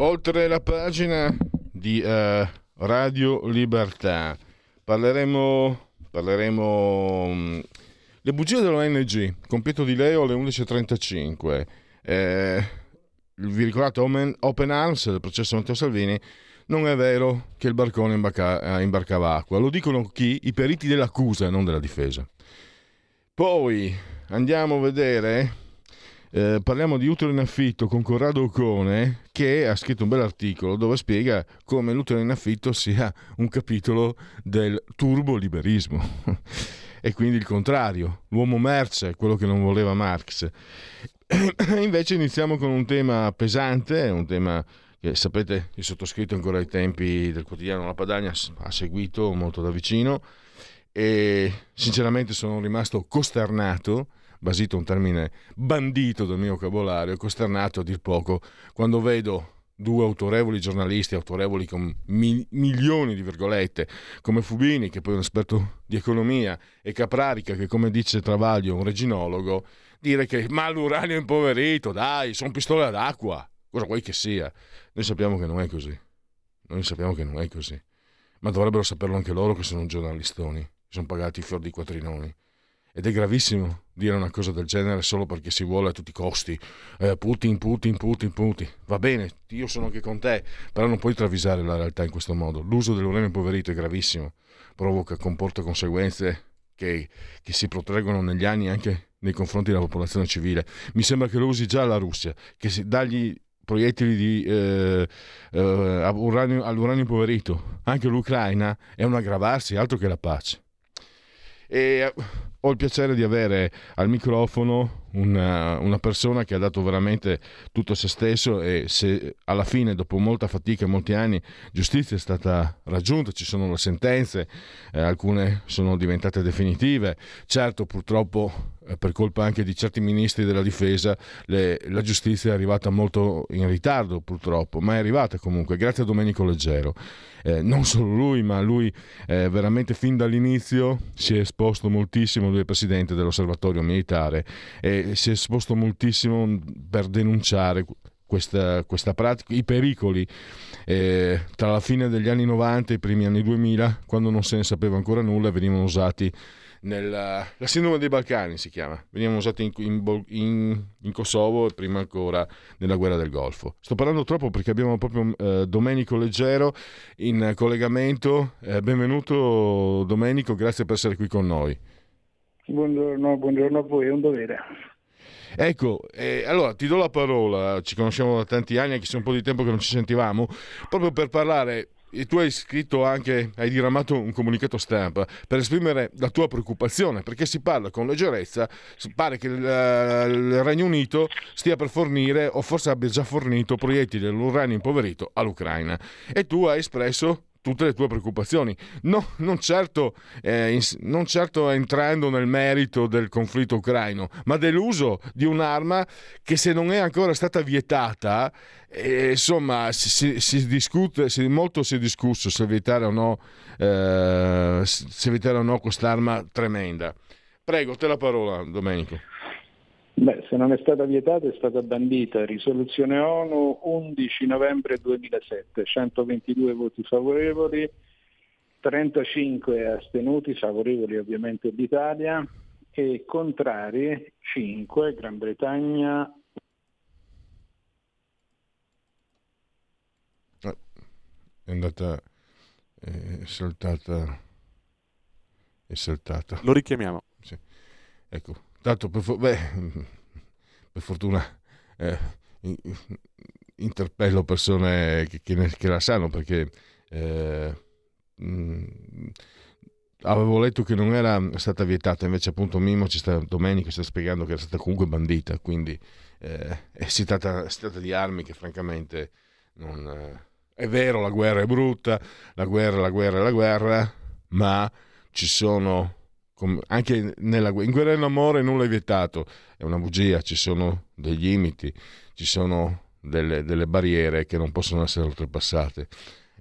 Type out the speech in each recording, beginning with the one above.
Oltre la pagina di Radio Libertà parleremo le bugie dell'ONG con Pietro De Leo alle 11.35. Vi ricordate Open Arms del processo Matteo Salvini? Non è vero che il barcone imbarcava acqua, lo dicono chi? I periti dell'accusa, non della difesa. Poi andiamo a vedere... parliamo di utero in affitto con Corrado Ocone, che ha scritto un bell'articolo dove spiega come l'utero in affitto sia un capitolo del turboliberismo e quindi il contrario, l'uomo merce, quello che non voleva Marx. Invece iniziamo con un tema pesante, un tema che sapete il sottoscritto ancora ai tempi del quotidiano La Padania ha seguito molto da vicino e sinceramente sono rimasto costernato, basito un termine bandito dal mio vocabolario, costernato a dir poco, quando vedo due autorevoli giornalisti, autorevoli con milioni di virgolette, come Fubini, che poi è un esperto di economia, e Caprarica, che come dice Travaglio è un reginologo, dire che ma l'uranio è impoverito, dai, sono pistole ad acqua, cosa vuoi che sia. Noi sappiamo che non è così, ma dovrebbero saperlo anche loro che sono giornalistoni, sono pagati fior di quattrinoni. Ed è gravissimo dire una cosa del genere solo perché si vuole a tutti i costi. Putin. Va bene, io sono anche con te, però non puoi travisare la realtà in questo modo. L'uso dell'uranio impoverito è gravissimo, comporta conseguenze che si protraggono negli anni anche nei confronti della popolazione civile. Mi sembra che lo usi già la Russia, che si dagli proiettili di all'uranio impoverito. Anche l'Ucraina è un aggravarsi, altro che la pace. E ho il piacere di avere al microfono una persona che ha dato veramente tutto se stesso, e se alla fine, dopo molta fatica e molti anni, giustizia è stata raggiunta, ci sono le sentenze, alcune sono diventate definitive. Certo, purtroppo per colpa anche di certi ministri della difesa la giustizia è arrivata molto in ritardo, purtroppo, ma è arrivata comunque, grazie a Domenico Leggiero. Non solo lui, ma lui veramente fin dall'inizio si è esposto moltissimo, lui è presidente dell'Osservatorio Militare, e si è esposto moltissimo per denunciare questa pratica, i pericoli tra la fine degli anni 90 e i primi anni 2000, quando non se ne sapeva ancora nulla, venivano usati la sindrome dei Balcani si chiama, venivano usati in Kosovo e prima ancora nella Guerra del Golfo. Sto parlando troppo perché abbiamo proprio Domenico Leggiero in collegamento. Benvenuto Domenico, grazie per essere qui con noi. Buongiorno a voi, è un dovere. Ecco, allora ti do la parola, ci conosciamo da tanti anni, anche se un po' di tempo che non ci sentivamo, proprio per parlare. E tu hai scritto anche, hai diramato un comunicato stampa per esprimere la tua preoccupazione, perché si parla con leggerezza, pare che il Regno Unito stia per fornire, o forse abbia già fornito, proiettili dell'uranio impoverito all'Ucraina, e tu hai espresso tutte le tue preoccupazioni, non certo entrando nel merito del conflitto ucraino, ma dell'uso di un'arma che, se non è ancora stata vietata, insomma si discute, molto si è discusso se vietare o no quest'arma tremenda. Prego, te la parola Domenico. Se non è stata vietata è stata bandita. Risoluzione ONU 11 novembre 2007, 122 voti favorevoli, 35 astenuti, favorevoli ovviamente l'Italia, e contrari 5, Gran Bretagna. È saltata. Lo richiamiamo. Sì. Ecco. Tanto per fortuna interpello persone che la sanno, perché avevo letto che non era stata vietata, invece appunto Domenico sta spiegando che era stata comunque bandita, quindi si tratta di armi che francamente non... È vero, la guerra è brutta, la guerra, ma ci sono... Anche in guerra dell'amore nulla è vietato, è una bugia, ci sono dei limiti, ci sono delle barriere che non possono essere oltrepassate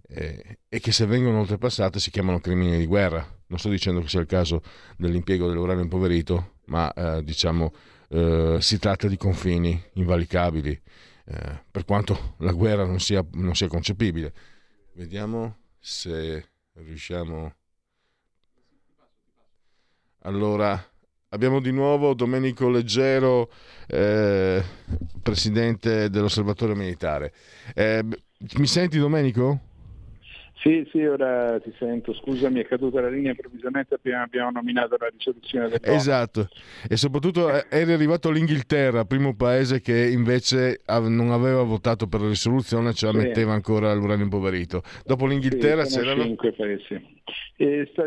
e che se vengono oltrepassate si chiamano crimini di guerra. Non sto dicendo che sia il caso dell'impiego dell'uranio impoverito, ma si tratta di confini invalicabili, per quanto la guerra non sia concepibile. Vediamo se riusciamo... Allora, abbiamo di nuovo Domenico Leggiero, presidente dell'Osservatorio Militare. Mi senti, Domenico? Sì, ora ti sento. Scusa, mi è caduta la linea improvvisamente appena abbiamo nominato la risoluzione del Governo. Esatto, e soprattutto eri arrivato all'Inghilterra, primo paese che invece non aveva votato per la risoluzione, cioè sì, metteva ancora l'uranio impoverito. Dopo l'Inghilterra sì, c'erano 5 paesi.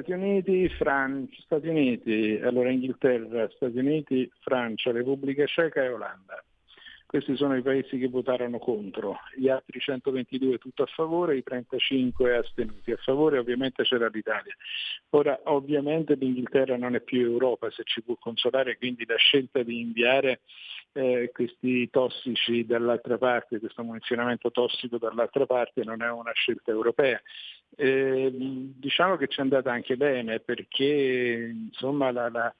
Inghilterra, Stati Uniti, Francia, Repubblica Ceca e Olanda. Questi sono i paesi che votarono contro, gli altri 122 tutto a favore, i 35 astenuti. A favore ovviamente c'era l'Italia. Ora ovviamente l'Inghilterra non è più Europa, se ci può consolare, quindi la scelta di inviare questi tossici dall'altra parte, questo munizionamento tossico dall'altra parte non è una scelta europea. Diciamo che ci è andata anche bene perché insomma la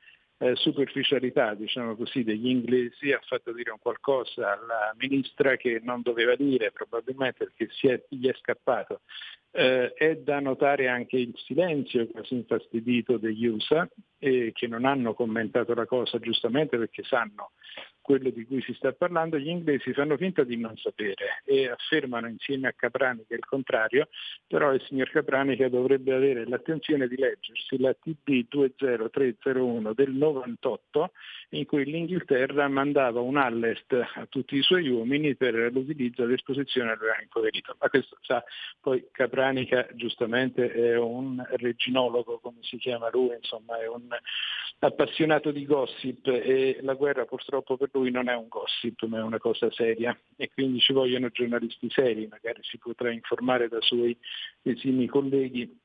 superficialità, diciamo così, degli inglesi ha fatto dire un qualcosa alla ministra che non doveva dire, probabilmente perché gli è scappato. È da notare anche il silenzio quasi infastidito degli USA, che non hanno commentato la cosa, giustamente perché sanno quello di cui si sta parlando. Gli inglesi fanno finta di non sapere e affermano insieme a Caprarica il contrario, però il signor Caprarica dovrebbe avere l'attenzione di leggersi la TD 20301 del 98 in cui l'Inghilterra mandava un allert a tutti i suoi uomini per l'utilizzo dell'esposizione all'uranio impoverito. Ma questo sa, poi Caprarica giustamente è un reginologo, come si chiama lui, insomma è un appassionato di gossip e la guerra purtroppo per lui non è un gossip ma è una cosa seria e quindi ci vogliono giornalisti seri, magari si potrà informare da suoi esimi colleghi,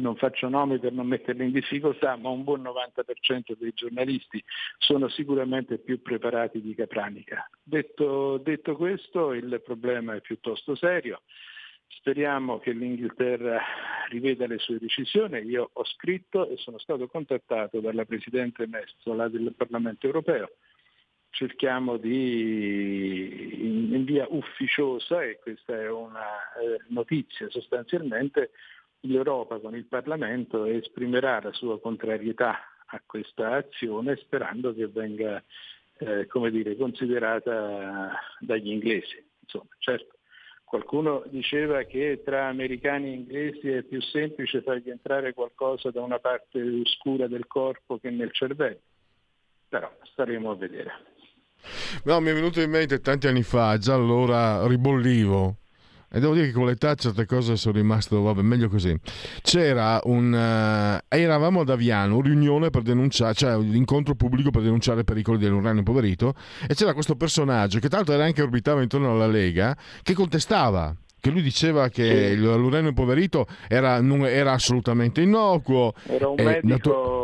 non faccio nomi per non metterli in difficoltà, ma un buon 90% dei giornalisti sono sicuramente più preparati di Caprarica. Detto questo, il problema è piuttosto serio. Speriamo che l'Inghilterra riveda le sue decisioni. Io ho scritto e sono stato contattato dalla Presidente Metsola del Parlamento Europeo. Cerchiamo di, in via ufficiosa, e questa è una notizia sostanzialmente, l'Europa con il Parlamento esprimerà la sua contrarietà a questa azione sperando che venga considerata dagli inglesi. Insomma, certo. Qualcuno diceva che tra americani e inglesi è più semplice fargli entrare qualcosa da una parte oscura del corpo che nel cervello, però staremo a vedere. No, mi è venuto in mente tanti anni fa, già allora ribollivo, e devo dire che con l'età certe cose sono rimasto, vabbè, meglio così. Eravamo ad Aviano, riunione per denunciare, cioè un incontro pubblico per denunciare i pericoli dell'uranio impoverito, e c'era questo personaggio che tanto era anche orbitava intorno alla Lega, che contestava, che lui diceva che l'uranio impoverito non era assolutamente innocuo. Era un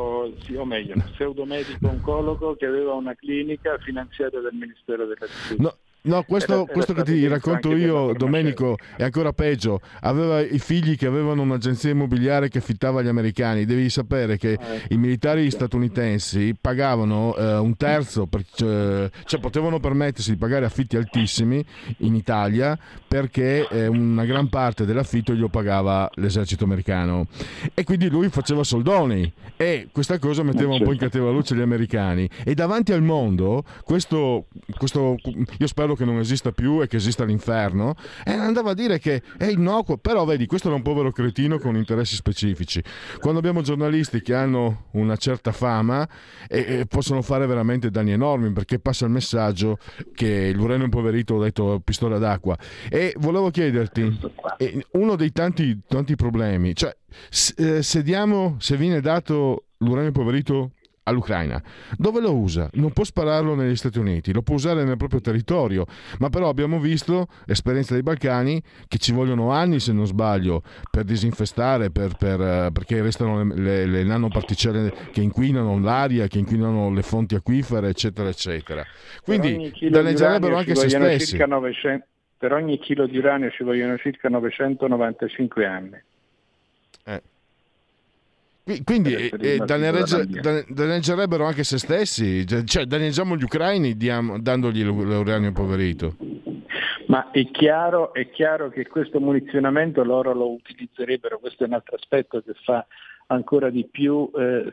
un pseudomedico oncologo che aveva una clinica finanziata dal Ministero della Salute. No, questo che ti racconto io, Domenico, è ancora peggio. Aveva i figli che avevano un'agenzia immobiliare che affittava agli americani. Devi sapere che i militari statunitensi pagavano un terzo, cioè potevano permettersi di pagare affitti altissimi in Italia perché una gran parte dell'affitto glielo pagava l'esercito americano. E quindi lui faceva soldoni e questa cosa metteva un po' in cattiva luce gli americani. E davanti al mondo, questo io spero che non esista più e che esista l'inferno, e andava a dire che è innocuo, però vedi, questo era un povero cretino con interessi specifici. Quando abbiamo giornalisti che hanno una certa fama e possono fare veramente danni enormi perché passa il messaggio che l'uranio impoverito, ho detto, pistola d'acqua. E volevo chiederti, uno dei tanti problemi, cioè se viene dato l'uranio impoverito all'Ucraina, dove lo usa? Non può spararlo negli Stati Uniti, lo può usare nel proprio territorio, ma però abbiamo visto, esperienza dei Balcani, che ci vogliono anni, se non sbaglio, per disinfestare, perché restano le nanoparticelle che inquinano l'aria, che inquinano le fonti acquifere, eccetera eccetera. Quindi danneggerebbero anche se stessi. Per ogni chilo di uranio ci vogliono circa 995 anni. Quindi danneggerebbero anche se stessi, cioè danneggiamo gli ucraini dandogli l'uranio impoverito. Ma è chiaro che questo munizionamento loro lo utilizzerebbero, questo è un altro aspetto che fa ancora di più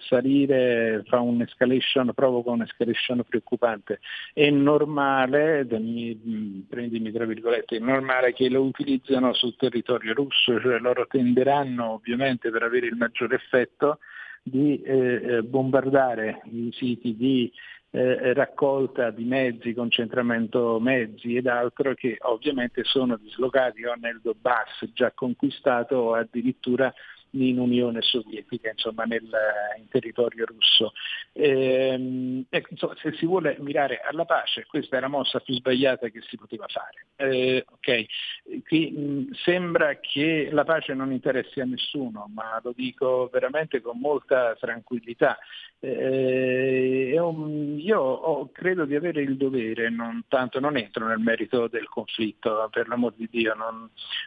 salire, provoca un'escalation preoccupante. È normale, prendimi tra virgolette, è normale che lo utilizzano sul territorio russo, cioè loro tenderanno ovviamente, per avere il maggiore effetto, di bombardare i siti di raccolta di mezzi, concentramento mezzi ed altro, che ovviamente sono dislocati o nel Donbass già conquistato o addirittura in Unione Sovietica, insomma in territorio russo. Insomma, se si vuole mirare alla pace, questa è la mossa più sbagliata che si poteva fare. Qui sembra che la pace non interessi a nessuno, ma lo dico veramente con molta tranquillità. Io credo di avere il dovere, non entro nel merito del conflitto, per l'amor di Dio,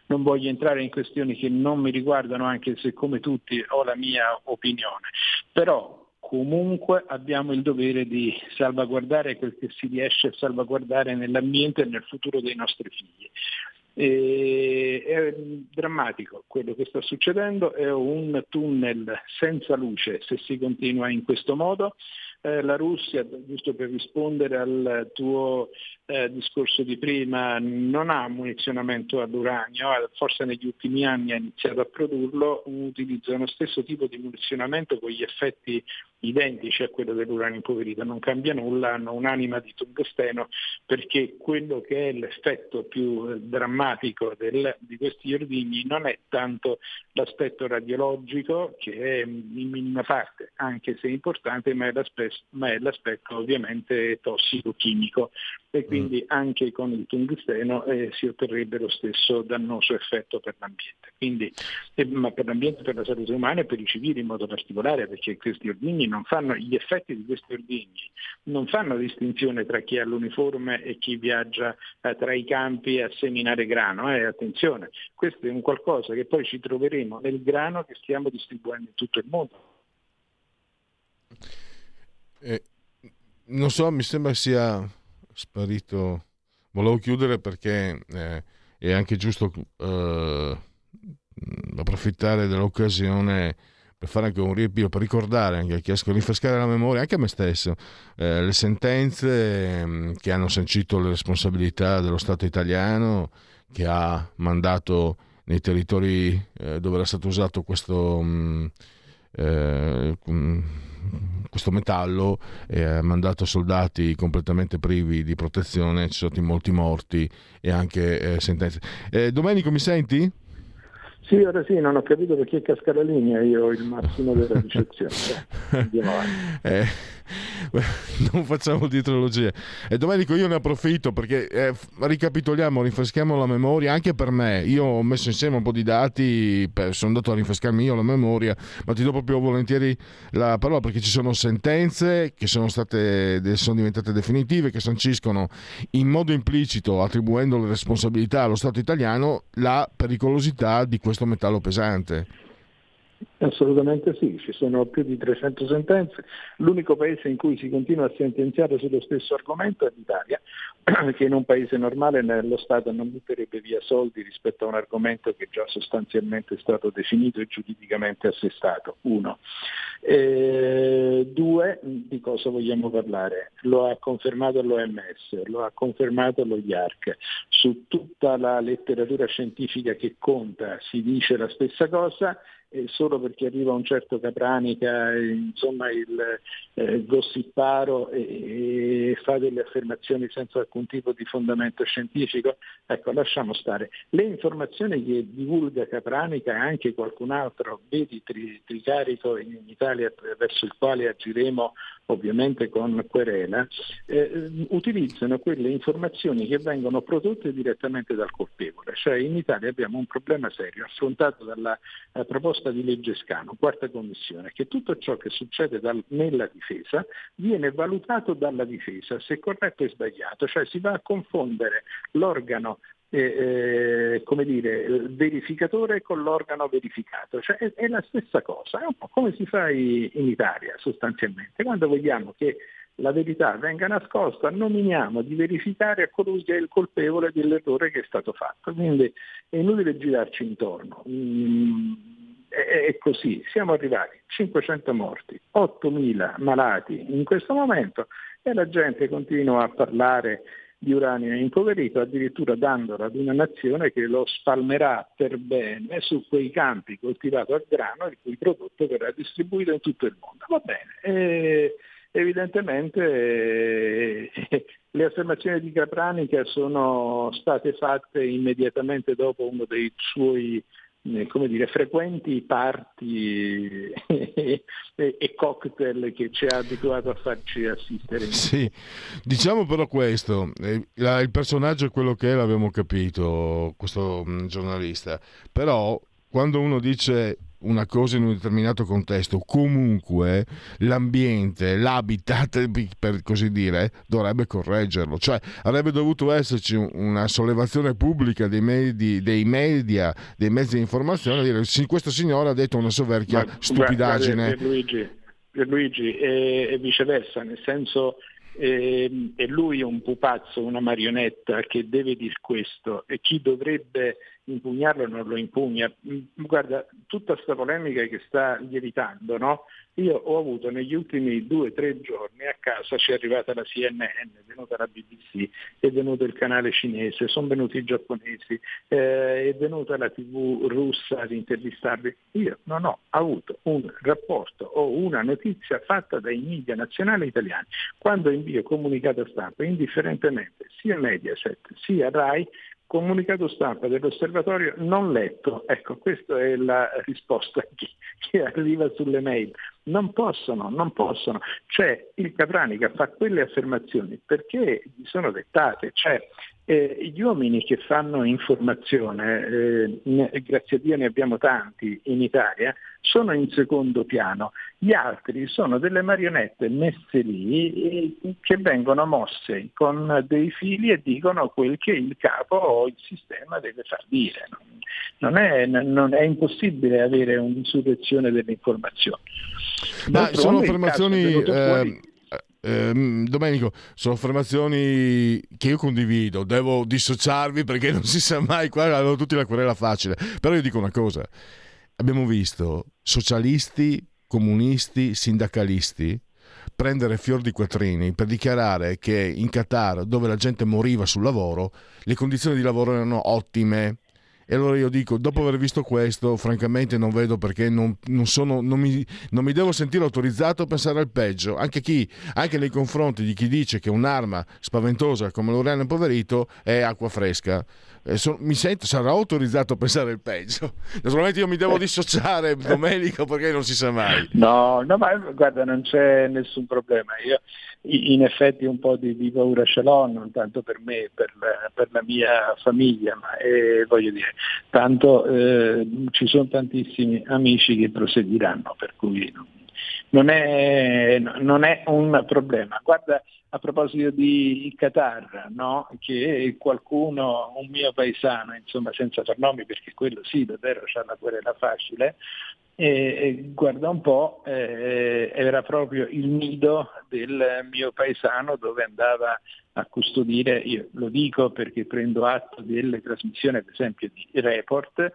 non voglio entrare in questioni che non mi riguardano, anche se come tutti ho la mia opinione, però comunque abbiamo il dovere di salvaguardare quel che si riesce a salvaguardare nell'ambiente e nel futuro dei nostri figli. È drammatico quello che sta succedendo, è un tunnel senza luce se si continua in questo modo. La Russia, giusto per rispondere al tuo discorso di prima, non ha munizionamento all'uranio, forse negli ultimi anni ha iniziato a produrlo, utilizza lo stesso tipo di munizionamento con gli effetti identici a quello dell'uranio impoverito, non cambia nulla, hanno un'anima di tungsteno, perché quello che è l'effetto più drammatico di questi ordigni non è tanto l'aspetto radiologico, che è in minima parte, anche se importante, ma è l'aspetto ovviamente tossico-chimico, e quindi anche con il tungsteno si otterrebbe lo stesso dannoso effetto per l'ambiente. Quindi, ma per l'ambiente, per la salute umana e per i civili in modo particolare, perché questi ordigni non fanno, gli effetti di questi ordigni non fanno distinzione tra chi ha l'uniforme e chi viaggia tra i campi a seminare grano. Attenzione, questo è un qualcosa che poi ci troveremo nel grano che stiamo distribuendo in tutto il mondo. Non so, mi sembra sia sparito. Volevo chiudere perché è anche giusto approfittare dell'occasione per fare anche un riepillo, per ricordare anche a chi esco, rinfrescare la memoria, anche a me stesso, le sentenze che hanno sancito le responsabilità dello Stato italiano, che ha mandato nei territori dove era stato usato questo metallo, ha mandato soldati completamente privi di protezione, ci sono stati molti morti e anche sentenze. Domenico, mi senti? Sì, ora sì, non ho capito perché casca la linea, io ho il massimo della ricezione. Andiamo avanti. Non facciamo dietrologie. Domenico, io ne approfitto perché ricapitoliamo, rinfreschiamo la memoria anche per me. Io ho messo insieme un po' di dati, sono andato a rinfrescarmi io la memoria, ma ti do proprio volentieri la parola perché ci sono sentenze che sono diventate definitive, che sanciscono in modo implicito, attribuendo le responsabilità allo Stato italiano, la pericolosità di questo metallo pesante. Assolutamente sì, ci sono più di 300 sentenze. L'unico paese in cui si continua a sentenziare sullo stesso argomento è l'Italia, che in un paese normale lo Stato non butterebbe via soldi rispetto a un argomento che già sostanzialmente è stato definito e giuridicamente assestato. 1. 2. Di cosa vogliamo parlare? Lo ha confermato l'OMS, lo ha confermato lo IARC. Su tutta la letteratura scientifica che conta si dice la stessa cosa. E solo perché arriva un certo Caprarica, insomma il gossiparo, e fa delle affermazioni senza alcun tipo di fondamento scientifico. Ecco, lasciamo stare. Le informazioni che divulga Caprarica e anche qualcun altro, vedi Tricarico in Italia, verso il quale agiremo ovviamente con querela, utilizzano quelle informazioni che vengono prodotte direttamente dal colpevole. Cioè in Italia abbiamo un problema serio affrontato dalla proposta di legge Scanu, quarta commissione, che tutto ciò che succede nella difesa viene valutato dalla difesa, se corretto e sbagliato, cioè si va a confondere l'organo verificatore con l'organo verificato, cioè è la stessa cosa, è un po' come si fa in Italia sostanzialmente. Quando vogliamo che la verità venga nascosta, nominiamo di verificare a colui che è il colpevole dell'errore che è stato fatto, quindi è inutile girarci intorno. E così siamo arrivati, 500 morti, 8.000 malati in questo momento, e la gente continua a parlare di uranio impoverito, addirittura dandolo ad una nazione che lo spalmerà per bene su quei campi coltivati a grano, il cui prodotto verrà distribuito in tutto il mondo. Va bene, evidentemente le affermazioni di Caprarica sono state fatte immediatamente dopo uno dei suoi frequenti party e cocktail che ci ha abituato a farci assistere. Sì, diciamo però questo, il personaggio è quello che è, l'abbiamo capito, questo giornalista, però quando uno dice una cosa in un determinato contesto, comunque l'ambiente, l'habitat per così dire, dovrebbe correggerlo, cioè avrebbe dovuto esserci una sollevazione pubblica dei media, dei mezzi di informazione, dire questo signore ha detto una soverchia stupidaggine. Per Luigi e viceversa, nel senso è lui un pupazzo, una marionetta che deve dire questo, e chi dovrebbe impugnarlo non lo impugna. Guarda, tutta questa polemica che sta lievitando, no? Io ho avuto negli ultimi 2-3 giorni a casa, ci è arrivata la CNN, è venuta la BBC, è venuto il canale cinese, sono venuti i giapponesi, è venuta la TV russa ad intervistarli. Io non ho avuto un rapporto o una notizia fatta dai media nazionali italiani. Quando invio comunicato stampa, indifferentemente sia Mediaset sia Rai, comunicato stampa dell'osservatorio non letto, ecco, questa è la risposta che arriva sulle mail. Non possono. Cioè il Caprarica fa quelle affermazioni perché gli sono dettate, cioè gli uomini che fanno informazione, grazie a Dio ne abbiamo tanti in Italia, sono in secondo piano. Gli altri sono delle marionette messe lì che vengono mosse con dei fili e dicono quel che il capo o il sistema deve far dire. Non è impossibile avere un'insurrezione dell'informazione. Ma sono affermazioni, Domenico, sono affermazioni che io condivido, devo dissociarvi perché non si sa mai, qua hanno tutti la querela facile, però io dico una cosa, abbiamo visto socialisti, comunisti, sindacalisti prendere fior di quattrini per dichiarare che in Qatar, dove la gente moriva sul lavoro, le condizioni di lavoro erano ottime. E allora io dico, dopo aver visto questo, francamente non vedo perché non mi devo sentire autorizzato a pensare al peggio. Anche nei confronti di chi dice che un'arma spaventosa come l'uranio impoverito è acqua fresca. Sarò autorizzato a pensare il peggio. Naturalmente io mi devo dissociare, Domenico, perché non si sa mai. No, ma guarda, non c'è nessun problema. Io in effetti un po' di paura ce l'ho, non tanto per me, per la mia famiglia, ma voglio dire, tanto ci sono tantissimi amici che proseguiranno, per cui non è un problema. Guarda, a proposito di Qatar, no? Che qualcuno, un mio paesano, insomma senza far nomi perché quello sì, davvero c'ha la querela facile, guarda un po', era proprio il nido del mio paesano dove andava a custodire, io lo dico perché prendo atto delle trasmissioni ad esempio di Report,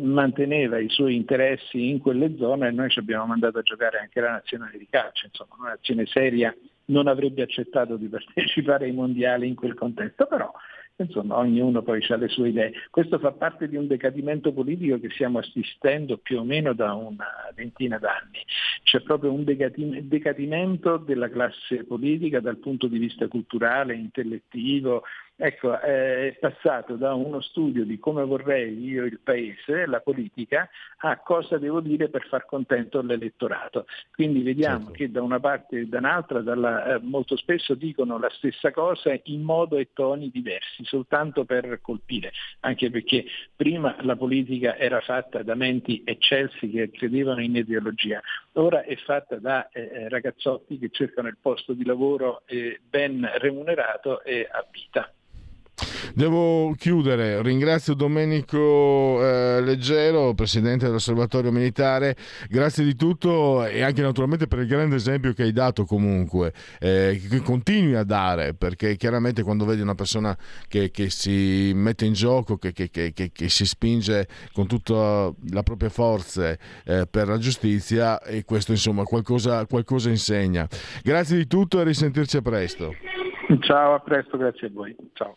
manteneva i suoi interessi in quelle zone e noi ci abbiamo mandato a giocare anche la nazionale di calcio, insomma una nazione seria non avrebbe accettato di partecipare ai mondiali in quel contesto, però Insomma, ognuno poi ha le sue idee. Questo fa parte di un decadimento politico che stiamo assistendo più o meno da una ventina d'anni. C'è proprio un decadimento della classe politica dal punto di vista culturale, intellettivo. Ecco, è passato da uno studio di come vorrei io il paese, la politica, a cosa devo dire per far contento l'elettorato. Quindi vediamo che da una parte e dall'altra molto spesso dicono la stessa cosa in modo e toni diversi, soltanto per colpire, anche perché prima la politica era fatta da menti eccelsi che credevano in ideologia, ora è fatta da ragazzotti che cercano il posto di lavoro ben remunerato e a vita. Devo chiudere, ringrazio Domenico Leggiero, presidente dell'Osservatorio Militare, grazie di tutto e anche naturalmente per il grande esempio che hai dato comunque, che continui a dare, perché chiaramente quando vedi una persona che si mette in gioco, che si spinge con tutta la propria forza per la giustizia, e questo insomma qualcosa insegna. Grazie di tutto e risentirci a presto. Ciao, a presto, grazie a voi. Ciao.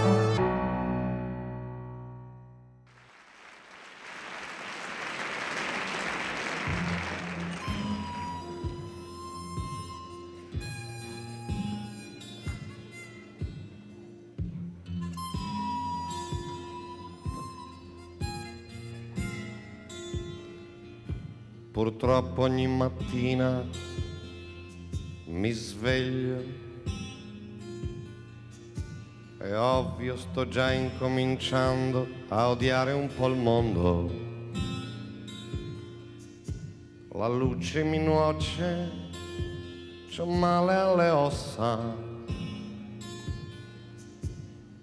Purtroppo ogni mattina mi sveglio, è ovvio, sto già incominciando a odiare un po' il mondo. La luce mi nuoce, c'ho male alle ossa,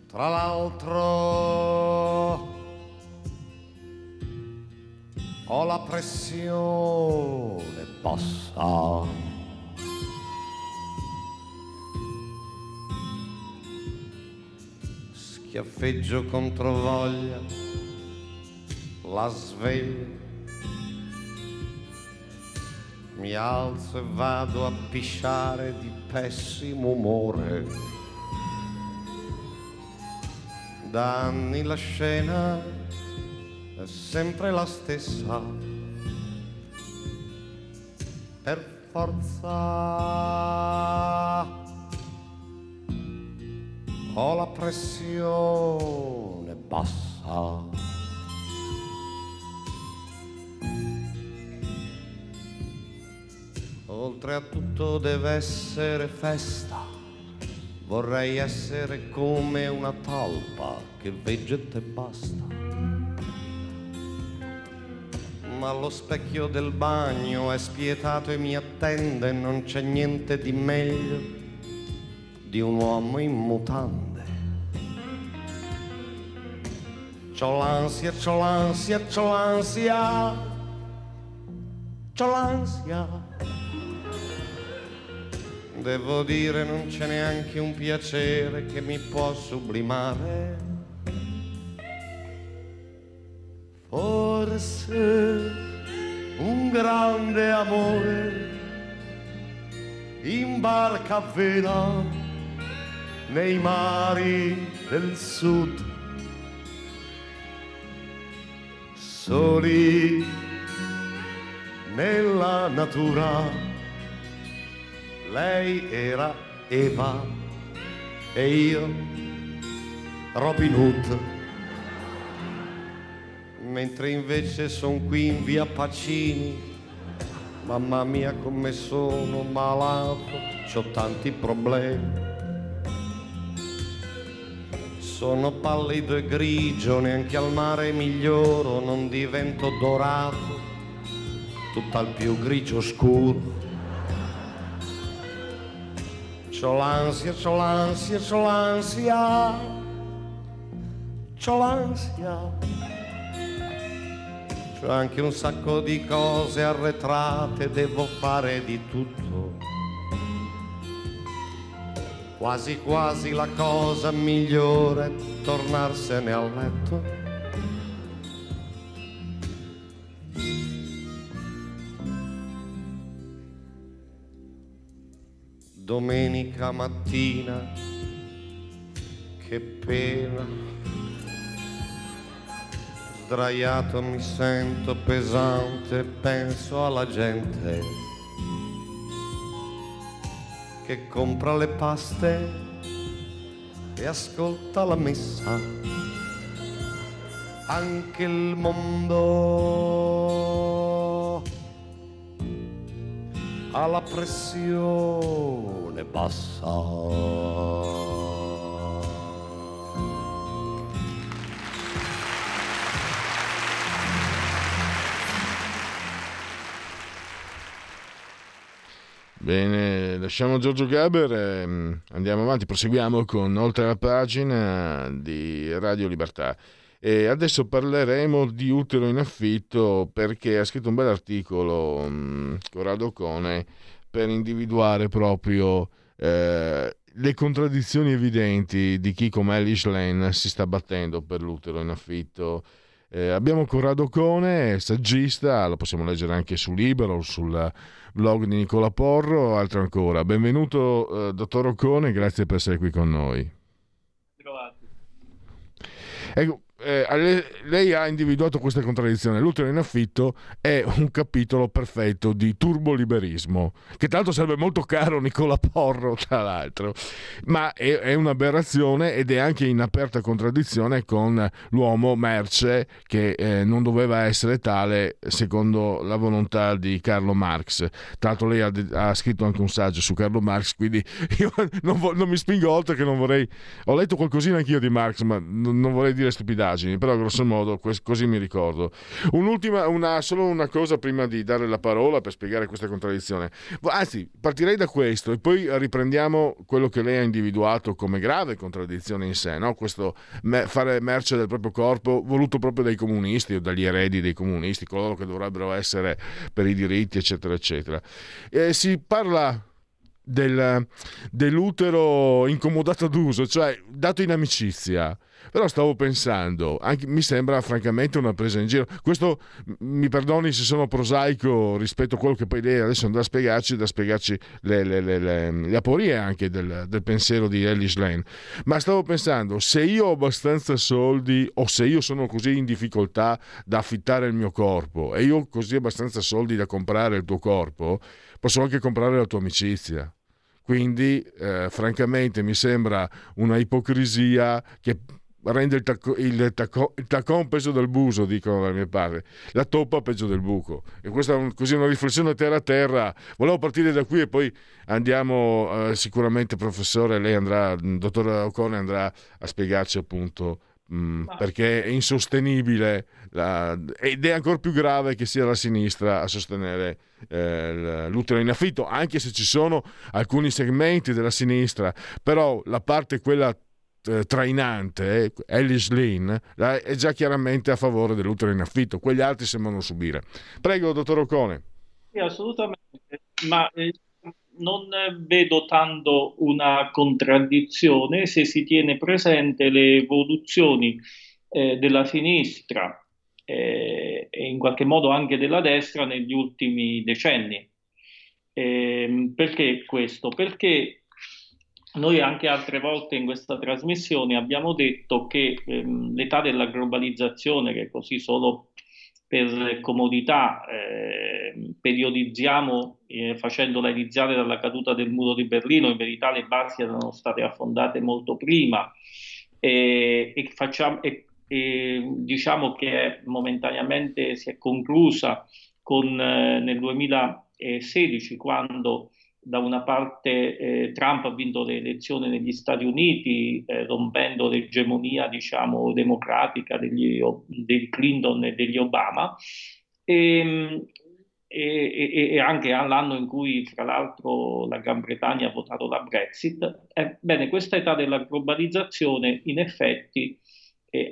tra l'altro ho la pressione bassa. Schiaffeggio contro voglia la sveglia, mi alzo e vado a pisciare di pessimo umore. Da anni la scena è sempre la stessa, per forza ho la pressione bassa. Oltre a tutto deve essere festa, vorrei essere come una talpa che vegeta e basta. Ma lo specchio del bagno è spietato e mi attende, non c'è niente di meglio di un uomo in mutande. C'ho l'ansia, c'ho l'ansia, c'ho l'ansia, c'ho l'ansia. Devo dire non c'è neanche un piacere che mi può sublimare. Forse un grande amore in barca a vela nei mari del sud, soli nella natura, lei era Eva e io Robin Hood. Mentre invece son qui in via Pacini, mamma mia come sono malato, c'ho tanti problemi. Sono pallido e grigio, neanche al mare miglioro, non divento dorato, tutt'al più grigio scuro. C'ho l'ansia, c'ho l'ansia, c'ho l'ansia, c'ho l'ansia. C'ho anche un sacco di cose arretrate, devo fare di tutto. Quasi quasi la cosa migliore è tornarsene al letto. Domenica mattina, che pena, sdraiato mi sento pesante, penso alla gente che compra le paste e ascolta la messa. Anche il mondo ha la pressione bassa. Bene, lasciamo Giorgio Gaber e andiamo avanti, proseguiamo con Oltre la pagina di Radio Libertà. E adesso parleremo di Utero in affitto, perché ha scritto un bell'articolo Corrado Ocone per individuare proprio le contraddizioni evidenti di chi come Elish Lane si sta battendo per l'utero in affitto. Abbiamo Corrado Ocone, saggista, lo possiamo leggere anche su Libero, sul blog di Nicola Porro, altro ancora. Benvenuto dottor Ocone, grazie per essere qui con noi. Ecco, lei ha individuato questa contraddizione. L'utero in affitto è un capitolo perfetto di turboliberismo, che tanto serve molto caro Nicola Porro, tra l'altro, ma è un'aberrazione ed è anche in aperta contraddizione con l'uomo merce che non doveva essere tale secondo la volontà di Carlo Marx. Tra l'altro lei ha scritto anche un saggio su Carlo Marx, quindi io non mi spingo oltre, che non vorrei, ho letto qualcosina anch'io di Marx, ma non vorrei dire stupidaggini, però grosso modo così mi ricordo. Solo una cosa prima di dare la parola per spiegare questa contraddizione, anzi partirei da questo e poi riprendiamo quello che lei ha individuato come grave contraddizione in sé, no? Questo fare merce del proprio corpo voluto proprio dai comunisti o dagli eredi dei comunisti, coloro che dovrebbero essere per i diritti eccetera eccetera. Si parla dell'utero incomodato d'uso, cioè dato in amicizia. Però stavo pensando, anche, mi sembra francamente una presa in giro. Questo, mi perdoni se sono prosaico rispetto a quello che poi lei adesso andrà a spiegarci, le aporie anche del pensiero di Elish Lane. Ma stavo pensando, se io ho abbastanza soldi o se io sono così in difficoltà da affittare il mio corpo e io ho così abbastanza soldi da comprare il tuo corpo, posso anche comprare la tua amicizia. Quindi francamente mi sembra una ipocrisia che rende il tacon peggio del buso, dicono da mia parte, la toppa peggio del buco. E questa è così una riflessione terra a terra. Volevo partire da qui e poi andiamo, sicuramente professore, lei andrà, dottor Ocone andrà a spiegarci appunto perché è insostenibile ed è ancora più grave che sia la sinistra a sostenere l'utero in affitto, anche se ci sono alcuni segmenti della sinistra, però la parte quella trainante, Elish Lane, è già chiaramente a favore dell'utero in affitto, quegli altri sembrano subire. Prego dottor Ocone. Sì, assolutamente, ma non vedo tanto una contraddizione se si tiene presente le evoluzioni della sinistra e in qualche modo anche della destra negli ultimi decenni. Perché questo? Perché noi anche altre volte in questa trasmissione abbiamo detto che l'età della globalizzazione, che così solo per comodità periodizziamo facendola iniziare dalla caduta del muro di Berlino, in verità le basi erano state affondate molto prima, diciamo che momentaneamente si è conclusa con nel 2016, quando da una parte Trump ha vinto le elezioni negli Stati Uniti, rompendo l'egemonia, diciamo, democratica degli Clinton e degli Obama, e anche all'anno in cui, fra l'altro, la Gran Bretagna ha votato la Brexit. Bene, questa età della globalizzazione, in effetti,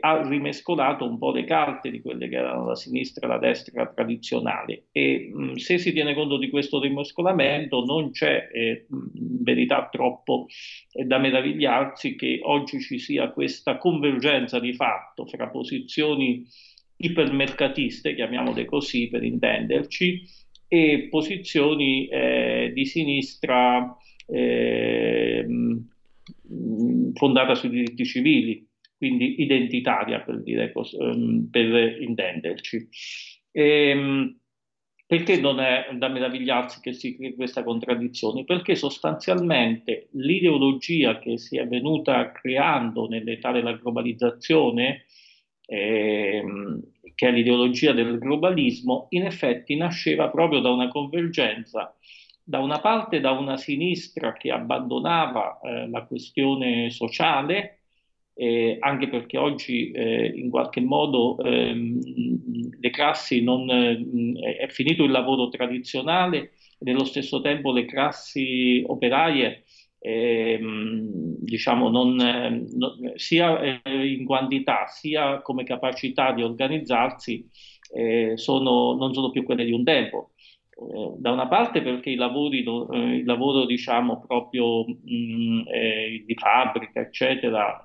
ha rimescolato un po' le carte di quelle che erano la sinistra e la destra tradizionale, e se si tiene conto di questo rimescolamento non c'è in verità troppo da meravigliarsi che oggi ci sia questa convergenza di fatto fra posizioni ipermercatiste, chiamiamole così per intenderci, e posizioni di sinistra fondata sui diritti civili, quindi identitaria per intenderci. Perché non è da meravigliarsi che si crei questa contraddizione? Perché sostanzialmente l'ideologia che si è venuta creando nell'età della globalizzazione, che è l'ideologia del globalismo, in effetti nasceva proprio da una convergenza, da una parte da una sinistra che abbandonava la questione sociale, anche perché oggi in qualche modo le classi è finito il lavoro tradizionale, nello stesso tempo le classi operaie diciamo non sia in quantità sia come capacità di organizzarsi non sono più quelle di un tempo. Da una parte perché il lavoro diciamo proprio di fabbrica eccetera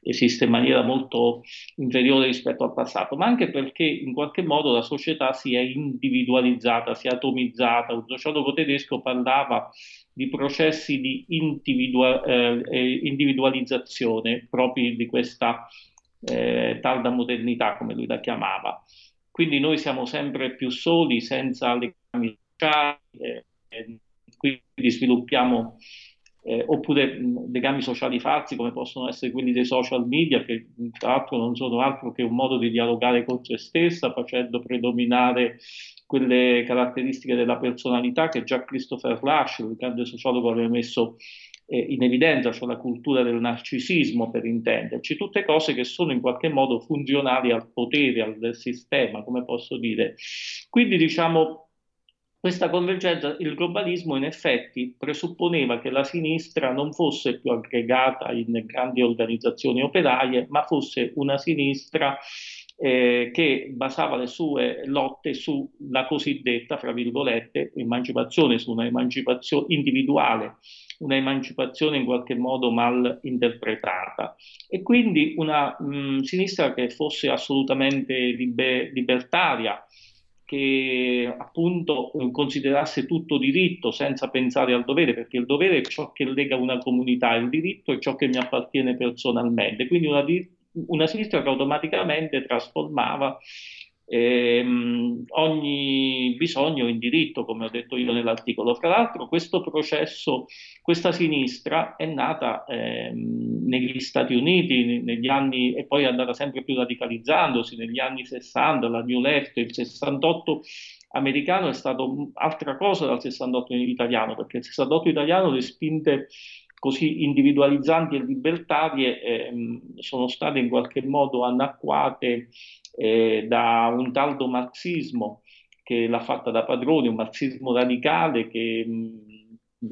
esiste in maniera molto inferiore rispetto al passato, ma anche perché in qualche modo la società si è individualizzata, si è atomizzata. Un sociologo tedesco parlava di processi di individualizzazione proprio di questa tarda modernità, come lui la chiamava. Quindi noi siamo sempre più soli, senza le sociali, quindi sviluppiamo oppure legami sociali falsi, come possono essere quelli dei social media, che tra l'altro non sono altro che un modo di dialogare con se stessa, facendo predominare quelle caratteristiche della personalità che già Christopher Rush, il grande sociologo, aveva messo in evidenza, cioè la cultura del narcisismo per intenderci, tutte cose che sono in qualche modo funzionali al potere, al sistema, come posso dire. Quindi diciamo questa convergenza, il globalismo in effetti presupponeva che la sinistra non fosse più aggregata in grandi organizzazioni operaie, ma fosse una sinistra che basava le sue lotte sulla cosiddetta, fra virgolette, emancipazione, su una emancipazione individuale, una emancipazione in qualche modo mal interpretata, e quindi una sinistra che fosse assolutamente libertaria, che appunto considerasse tutto diritto senza pensare al dovere, perché il dovere è ciò che lega una comunità, il diritto è ciò che mi appartiene personalmente, quindi una sinistra che automaticamente trasformava ogni bisogno in diritto, come ho detto io nell'articolo. Fra l'altro questo processo, questa sinistra è nata negli Stati Uniti negli anni, e poi è andata sempre più radicalizzandosi negli anni 60, la New Left, il 68 americano è stato altra cosa dal 68 italiano, perché il 68 italiano le spinte così individualizzanti e libertarie sono state in qualche modo annacquate da un tardo marxismo che l'ha fatta da padrone, un marxismo radicale che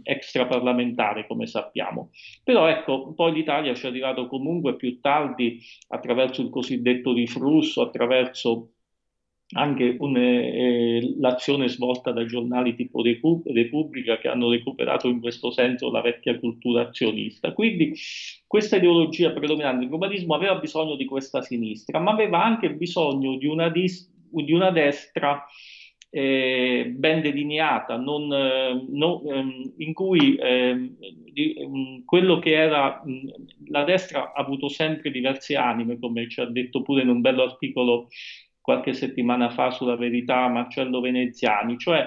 extraparlamentare, come sappiamo. Però ecco, poi l'Italia ci è arrivato comunque più tardi attraverso il cosiddetto riflusso, attraverso anche l'azione svolta da giornali tipo Repubblica, che hanno recuperato in questo senso la vecchia cultura azionista. Quindi questa ideologia predominante del globalismo aveva bisogno di questa sinistra, ma aveva anche bisogno di una destra ben delineata, in cui quello che era la destra ha avuto sempre diverse anime, come ci ha detto pure in un bello articolo qualche settimana fa sulla Verità Marcello Veneziani, cioè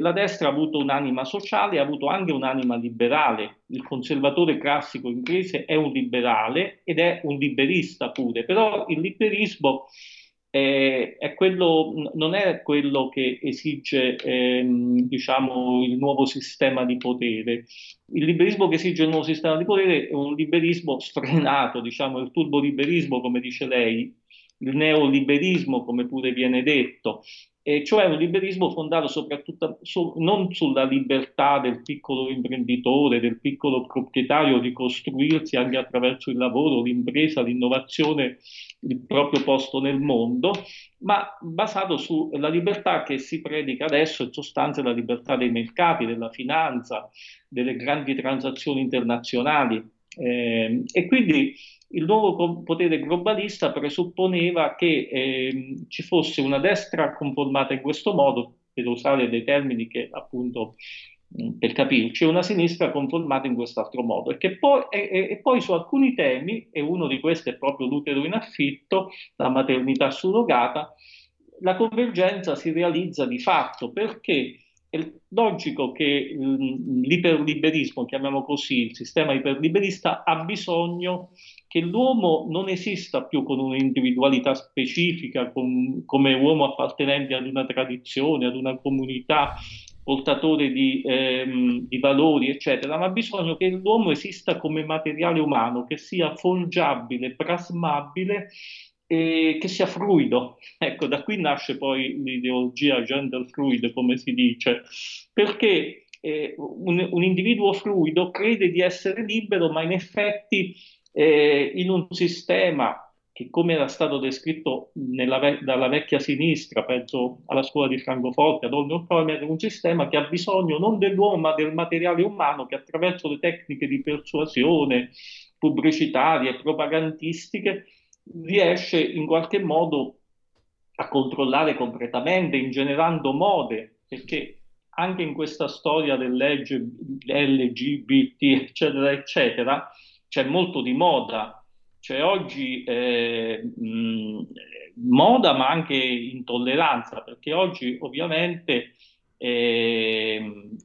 la destra ha avuto un'anima sociale, ha avuto anche un'anima liberale. Il conservatore classico inglese è un liberale ed è un liberista pure, però il liberismo è quello, non è quello che esige diciamo, il nuovo sistema di potere. Il liberismo che esige il nuovo sistema di potere è un liberismo sfrenato, diciamo, il turboliberismo, come dice lei, il neoliberismo, come pure viene detto, e cioè un liberismo fondato soprattutto non sulla libertà del piccolo imprenditore, del piccolo proprietario di costruirsi anche attraverso il lavoro, l'impresa, l'innovazione, il proprio posto nel mondo, ma basato sulla libertà che si predica adesso, in sostanza la libertà dei mercati, della finanza, delle grandi transazioni internazionali. E quindi il nuovo potere globalista presupponeva che ci fosse una destra conformata in questo modo, per usare dei termini che appunto per capirci, una sinistra conformata in quest'altro modo, e che poi, poi su alcuni temi, e uno di questi è proprio l'utero in affitto, la maternità surrogata, la convergenza si realizza di fatto, perché è logico che l'iperliberismo, chiamiamo così, il sistema iperliberista, ha bisogno che l'uomo non esista più con un'individualità specifica, come uomo appartenente ad una tradizione, ad una comunità, portatore di valori, eccetera, ma ha bisogno che l'uomo esista come materiale umano, che sia forgiabile, plasmabile, che sia fluido. Ecco, da qui nasce poi l'ideologia gender fluid, come si dice, perché un individuo fluido crede di essere libero, ma in effetti in un sistema che, come era stato descritto dalla vecchia sinistra, penso alla scuola di Francoforte, ad ogni è un sistema che ha bisogno non dell'uomo ma del materiale umano, che attraverso le tecniche di persuasione pubblicitarie e propagandistiche riesce in qualche modo a controllare completamente, ingenerando mode, perché anche in questa storia dell'LGBT, eccetera, eccetera, c'è molto di moda, c'è oggi moda ma anche intolleranza, perché oggi ovviamente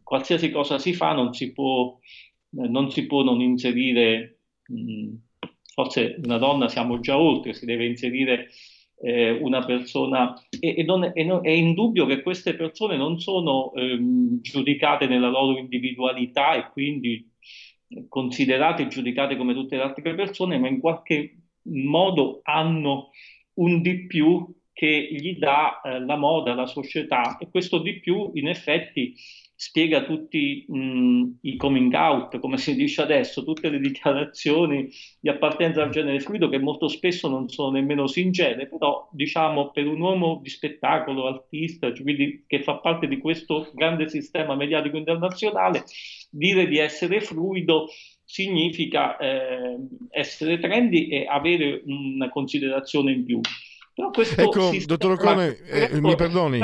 qualsiasi cosa si fa non si può non inserire, forse una donna siamo già oltre, si deve inserire una persona, è indubbio che queste persone non sono giudicate nella loro individualità e quindi considerate e giudicate come tutte le altre persone, ma in qualche modo hanno un di più che gli dà la moda, la società, e questo di più in effetti spiega tutti i coming out, come si dice adesso, tutte le dichiarazioni di appartenenza al genere fluido, che molto spesso non sono nemmeno sincere, però diciamo per un uomo di spettacolo, artista, quindi che fa parte di questo grande sistema mediatico internazionale, dire di essere fluido significa essere trendy e avere una considerazione in più. Però questo, ecco, dottor Ocone, mi perdoni.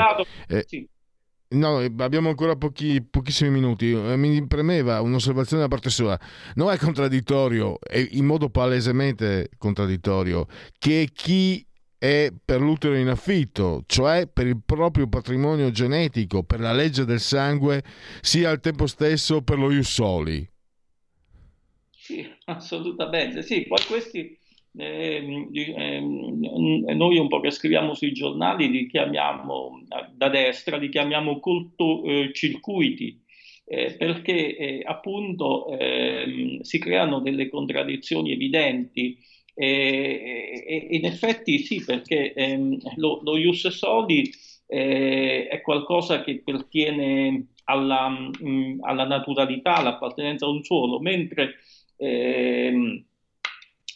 No, abbiamo ancora pochissimi minuti. Mi premeva un'osservazione da parte sua. Non è contraddittorio, è in modo palesemente contraddittorio, che chi è per l'utero in affitto, cioè per il proprio patrimonio genetico, per la legge del sangue, sia al tempo stesso per lo ius soli? Sì, assolutamente. Sì, poi questi noi un po' che scriviamo sui giornali li chiamiamo, da destra li chiamiamo cortocircuiti, perché appunto si creano delle contraddizioni evidenti, e in effetti sì, perché lo ius soli è qualcosa che pertiene alla naturalità, all'appartenenza a un suolo, mentre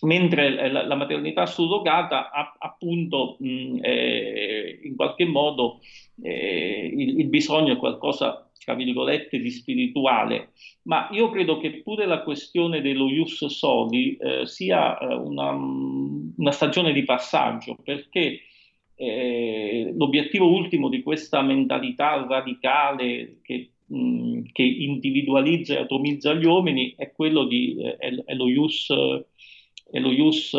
la maternità surrogata appunto in qualche modo il bisogno è qualcosa, tra virgolette, di spirituale. Ma io credo che pure la questione dello ius soli sia una stagione di passaggio, perché l'obiettivo ultimo di questa mentalità radicale che individualizza e atomizza gli uomini è quello di è lo ius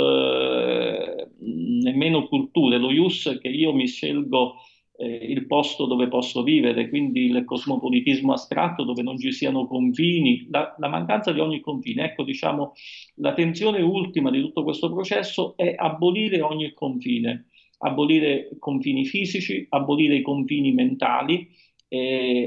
nemmeno cultura, è lo ius che io mi scelgo il posto dove posso vivere, quindi il cosmopolitismo astratto dove non ci siano confini, la mancanza di ogni confine. Ecco, diciamo, la tensione ultima di tutto questo processo è abolire ogni confine, abolire confini fisici, abolire i confini mentali,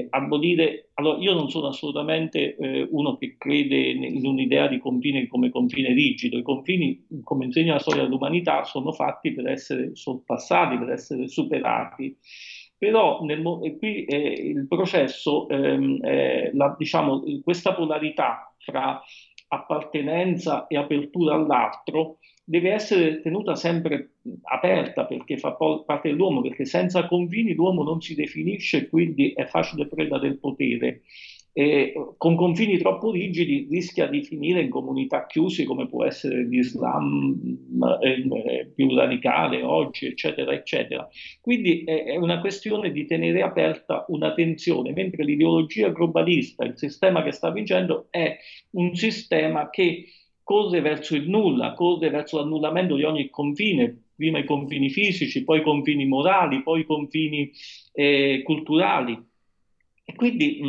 abolire... Allora, io non sono assolutamente uno che crede in un'idea di confine come confine rigido. I confini, come insegna la storia dell'umanità, sono fatti per essere sorpassati, per essere superati. Però qui il processo, diciamo, questa polarità fra appartenenza e apertura all'altro deve essere tenuta sempre aperta, perché fa parte dell'uomo, perché senza confini l'uomo non si definisce, quindi è facile preda del potere. E con confini troppo rigidi rischia di finire in comunità chiuse come può essere l'Islam più radicale oggi, eccetera, eccetera. Quindi è una questione di tenere aperta una tensione, mentre l'ideologia globalista, il sistema che sta vincendo, è un sistema che corre verso il nulla, corre verso l'annullamento di ogni confine, prima i confini fisici, poi i confini morali, poi i confini culturali. E quindi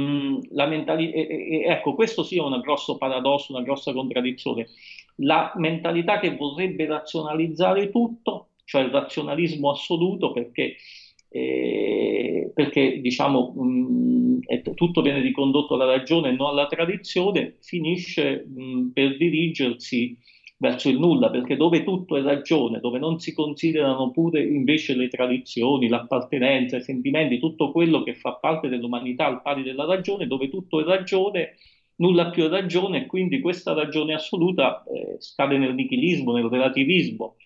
la mentalità, ecco, questo sia un grosso paradosso, una grossa contraddizione. La mentalità che vorrebbe razionalizzare tutto, cioè il razionalismo assoluto, perché diciamo tutto viene ricondotto alla ragione e non alla tradizione, finisce per dirigersi verso il nulla, perché dove tutto è ragione, dove non si considerano pure invece le tradizioni, l'appartenenza, i sentimenti, tutto quello che fa parte dell'umanità al pari della ragione, dove tutto è ragione, nulla più è ragione, e quindi questa ragione assoluta scade nel nichilismo, nel relativismo,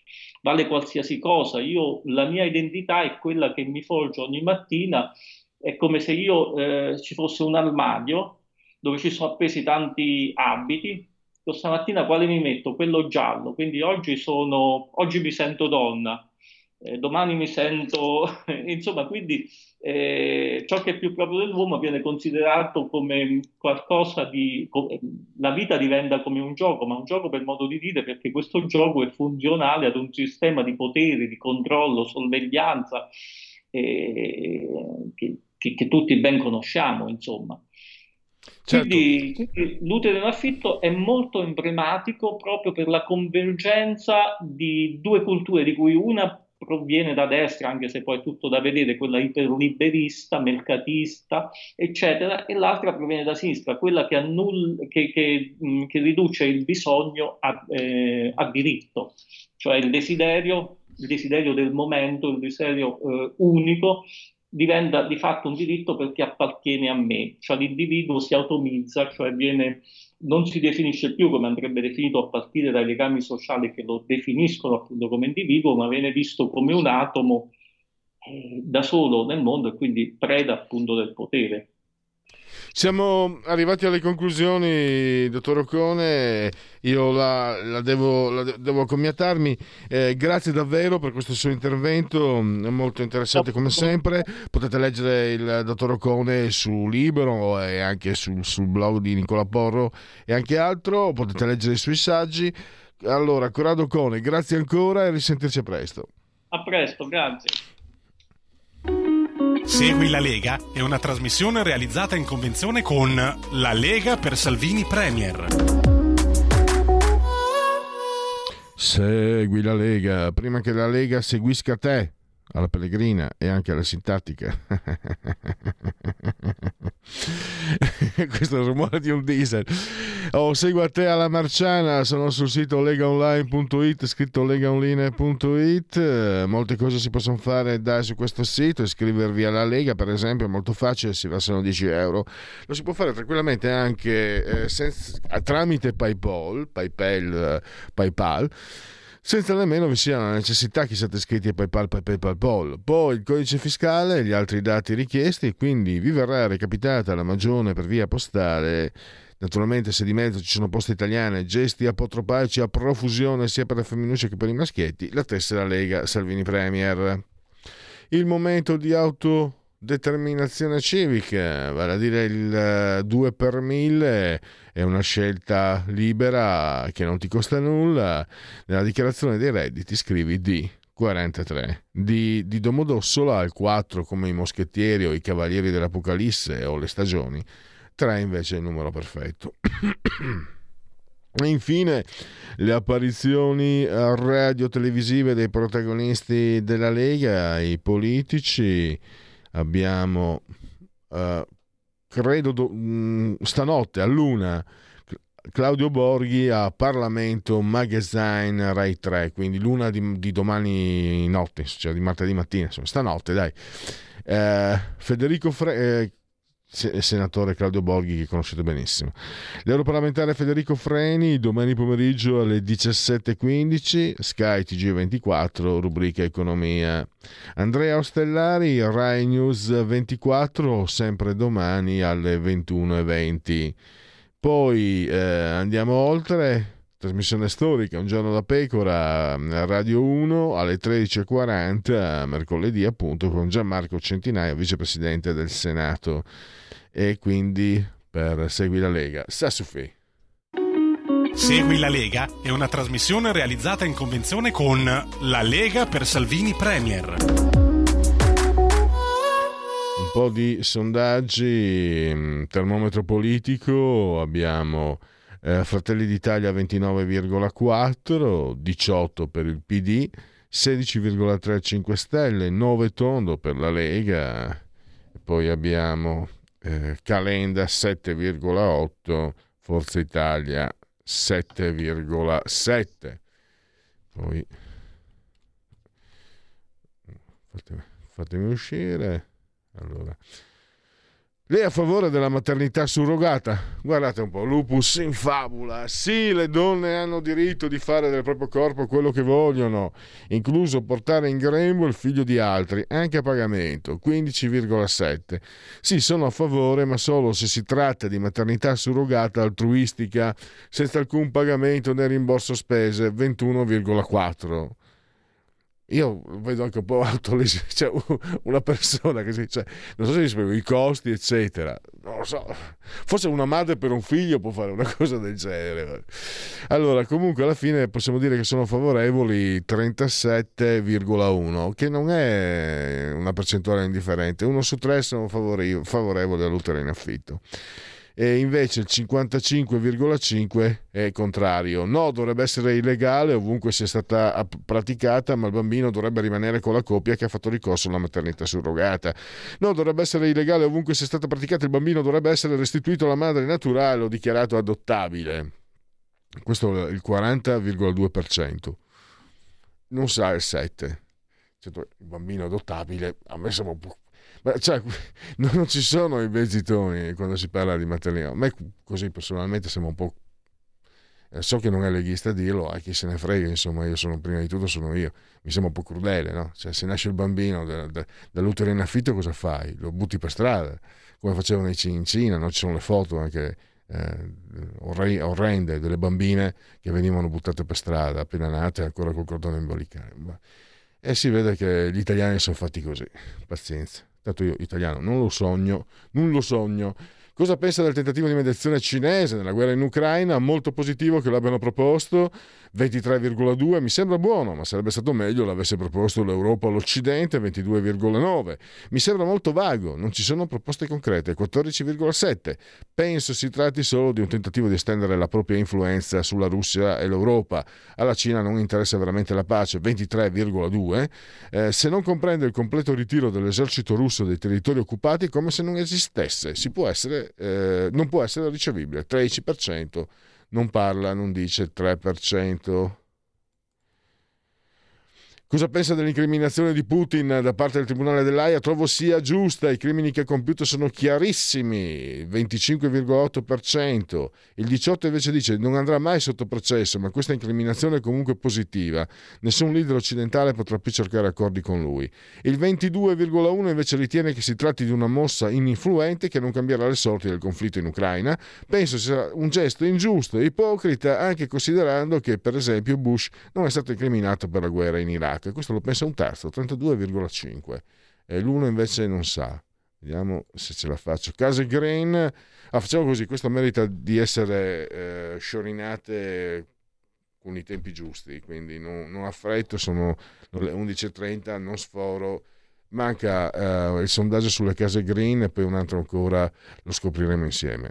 vale qualsiasi cosa. Io, la mia identità è quella che mi forgio ogni mattina, è come se io ci fosse un armadio dove ci sono appesi tanti abiti. Stamattina quale mi metto? Quello giallo, quindi oggi mi sento donna, domani mi sento, insomma, quindi ciò che è più proprio dell'uomo viene considerato come qualcosa di, la vita diventa come un gioco, ma un gioco per modo di dire, perché questo gioco è funzionale ad un sistema di potere, di controllo, sorveglianza, che tutti ben conosciamo, insomma. Certo. Quindi l'utero in affitto è molto emblematico proprio per la convergenza di due culture, di cui una proviene da destra, anche se poi è tutto da vedere, quella iperliberista, mercatista, eccetera, e l'altra proviene da sinistra, quella che riduce il bisogno a diritto, cioè il desiderio del momento, il desiderio unico, diventa di fatto un diritto perché appartiene a me, cioè l'individuo si automizza, cioè non si definisce più come andrebbe definito a partire dai legami sociali che lo definiscono appunto come individuo, ma viene visto come un atomo da solo nel mondo e quindi preda appunto del potere. Siamo arrivati alle conclusioni, dottor Ocone, io la devo accomiatarmi, grazie davvero per questo suo intervento, molto interessante come sempre. Potete leggere il dottor Ocone su Libero e anche sul blog di Nicola Porro e anche altro, potete leggere i suoi saggi. Allora, Corrado Ocone, grazie ancora e risentirci presto. A presto, grazie. Segui la Lega è una trasmissione realizzata in convenzione con La Lega per Salvini Premier. Segui la Lega prima che la Lega seguisca te, alla Pellegrina e anche alla sintattica. Questo è il rumore di un diesel. Seguo a te alla Marciana, sono sul sito legaonline.it, scritto legaonline.it. Molte cose si possono fare su questo sito, iscrivervi alla Lega per esempio è molto facile, si versano 10 euro, lo si può fare tranquillamente anche tramite PayPal, senza nemmeno vi sia la necessità che siate iscritti a PayPal. Poi il codice fiscale e gli altri dati richiesti, quindi vi verrà recapitata la magione per via postale. Naturalmente se di mezzo ci sono poste italiane, gesti apotropaici a profusione sia per le femminucce che per i maschietti, la tessera Lega Salvini Premier. Il momento di autodeterminazione civica, vale a dire il 2 per 1000, è una scelta libera che non ti costa nulla. Nella dichiarazione dei redditi scrivi D43, di Domodossola al 4 come i moschettieri o i cavalieri dell'Apocalisse o le stagioni, 3 invece è il numero perfetto. E infine le apparizioni radio-televisive dei protagonisti della Lega, i politici. Abbiamo stanotte all'1 Claudio Borghi a Parlamento Magazine Rai 3, quindi l'1 di domani notte, cioè di martedì mattina, insomma, stanotte dai. Senatore Claudio Borghi, che conoscete benissimo. L'europarlamentare Federico Freni domani pomeriggio alle 17.15 Sky TG24, rubrica economia. Andrea Ostellari Rai News 24, sempre domani alle 21.20. Poi andiamo oltre, trasmissione storica Un giorno da pecora Radio 1 alle 13.40 mercoledì, appunto, con Gianmarco Centinaio, vicepresidente del Senato. E quindi per Segui la Lega, Sassufi. Segui la Lega è una trasmissione realizzata in convenzione con La Lega per Salvini Premier. Un po' di sondaggi, termometro politico, abbiamo Fratelli d'Italia 29,4, 18 per il PD, 16,3 5 Stelle, 9 tondo per la Lega. Poi abbiamo Calenda 7,8, Forza Italia 7,7. Poi fatemi uscire. Allora, lei a favore della maternità surrogata? Guardate un po', Lupus in fabula. Sì, le donne hanno diritto di fare del proprio corpo quello che vogliono, incluso portare in grembo il figlio di altri, anche a pagamento, 15,7. Sì, sono a favore, ma solo se si tratta di maternità surrogata altruistica, senza alcun pagamento né rimborso spese, 21,4. Io vedo anche un po' cioè, una persona che si, cioè, non so se spiego i costi eccetera, non lo so, forse una madre per un figlio può fare una cosa del genere. Allora, comunque alla fine possiamo dire che sono favorevoli 37,1, che non è una percentuale indifferente. 1 su 3 sono favorevoli all'utero in affitto. E invece il 55,5 è contrario. No, dovrebbe essere illegale ovunque sia stata praticata, ma il bambino dovrebbe rimanere con la coppia che ha fatto ricorso alla maternità surrogata. No, dovrebbe essere illegale ovunque sia stata praticata, il bambino dovrebbe essere restituito alla madre naturale o dichiarato adottabile. Questo è il 40,2%. Non sa il 7%. Cioè, il bambino adottabile, a me sembra un po'. Cioè, non ci sono i vegetoni quando si parla di maternità. A me così personalmente sembra un po', so che non è leghista dirlo, a chi se ne frega, insomma, io sono, prima di tutto sono io, mi sembra un po' crudele, no? Cioè, se nasce il bambino dall'utero in affitto, cosa fai? Lo butti per strada, come facevano in Cina, no? Ci sono le foto anche orrende delle bambine che venivano buttate per strada appena nate, ancora col cordone ombelicale. E si vede che gli italiani sono fatti così, pazienza. Tanto io italiano non lo sogno. Cosa pensa del tentativo di mediazione cinese nella guerra in Ucraina? Molto positivo che l'abbiano proposto, 23,2, mi sembra buono, ma sarebbe stato meglio l'avesse proposto l'Europa o l'Occidente, 22,9. Mi sembra molto vago, non ci sono proposte concrete, 14,7. Penso si tratti solo di un tentativo di estendere la propria influenza sulla Russia e l'Europa. Alla Cina non interessa veramente la pace, 23,2. Se non comprende il completo ritiro dell'esercito russo dai territori occupati, come se non esistesse, non può essere ricevibile, 13%. Non parla, non dice, 3%. Cosa pensa dell'incriminazione di Putin da parte del Tribunale dell'Aia? Trovo sia giusta, i crimini che ha compiuto sono chiarissimi, 25,8%. Il 18 invece dice non andrà mai sotto processo, ma questa incriminazione è comunque positiva. Nessun leader occidentale potrà più cercare accordi con lui. Il 22,1 invece ritiene che si tratti di una mossa ininfluente che non cambierà le sorti del conflitto in Ucraina. Penso sia un gesto ingiusto e ipocrita, anche considerando che per esempio Bush non è stato incriminato per la guerra in Iraq. Questo lo pensa un terzo, 32,5, e l'1 invece non sa. Vediamo se ce la faccio. Case Green, facciamo così, questo merita di essere sciorinate con i tempi giusti, quindi non affretto, sono le 11.30, non sforo. Manca il sondaggio sulle case Green e poi un altro ancora, lo scopriremo insieme.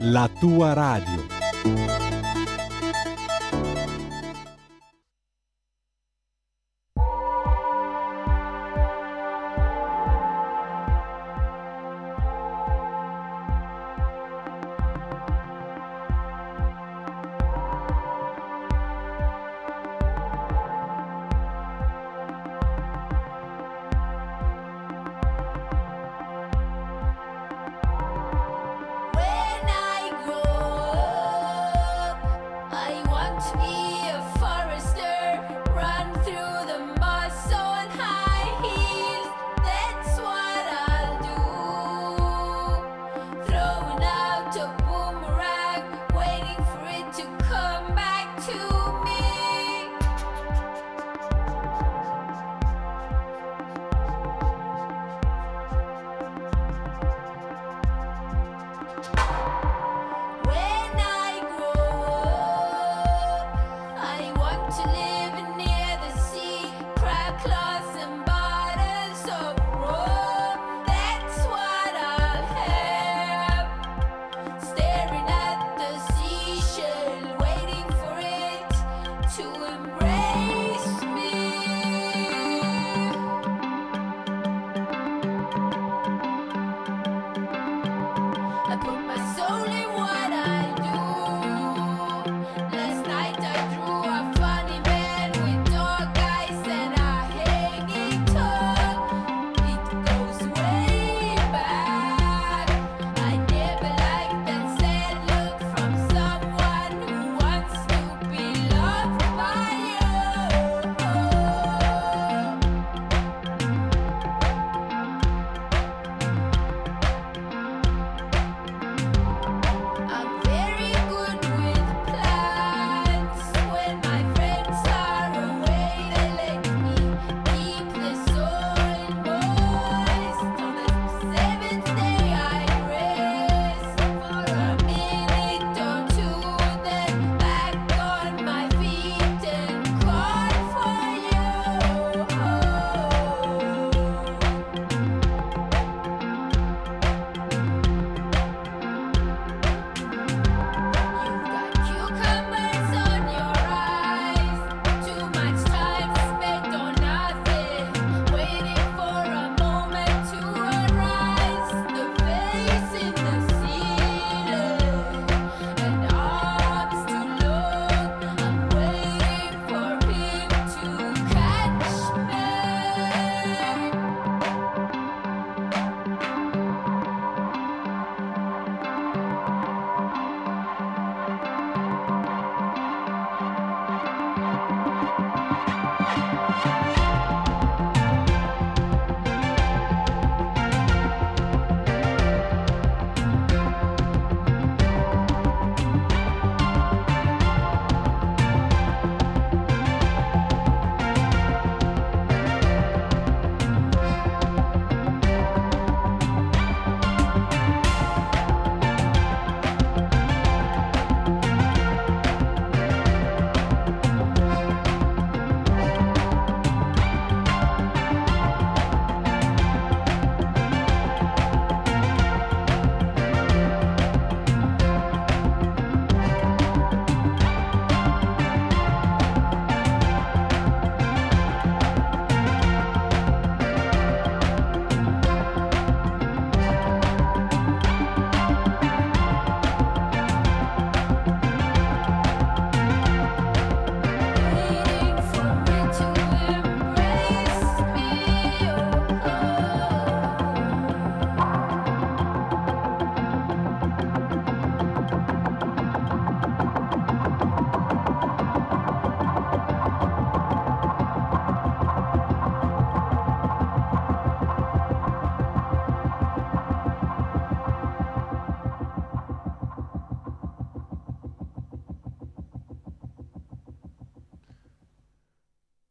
la tua radio.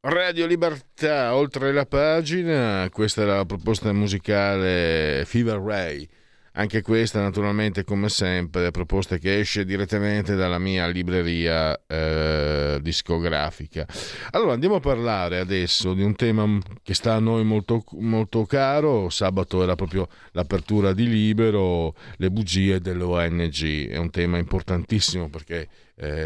Radio Libertà, oltre la pagina. Questa è la proposta musicale Fever Ray, anche questa naturalmente come sempre proposta che esce direttamente dalla mia libreria discografica. Allora andiamo a parlare adesso di un tema che sta a noi molto, molto caro. Sabato era proprio l'apertura di Libero, le bugie dell'ONG, è un tema importantissimo perché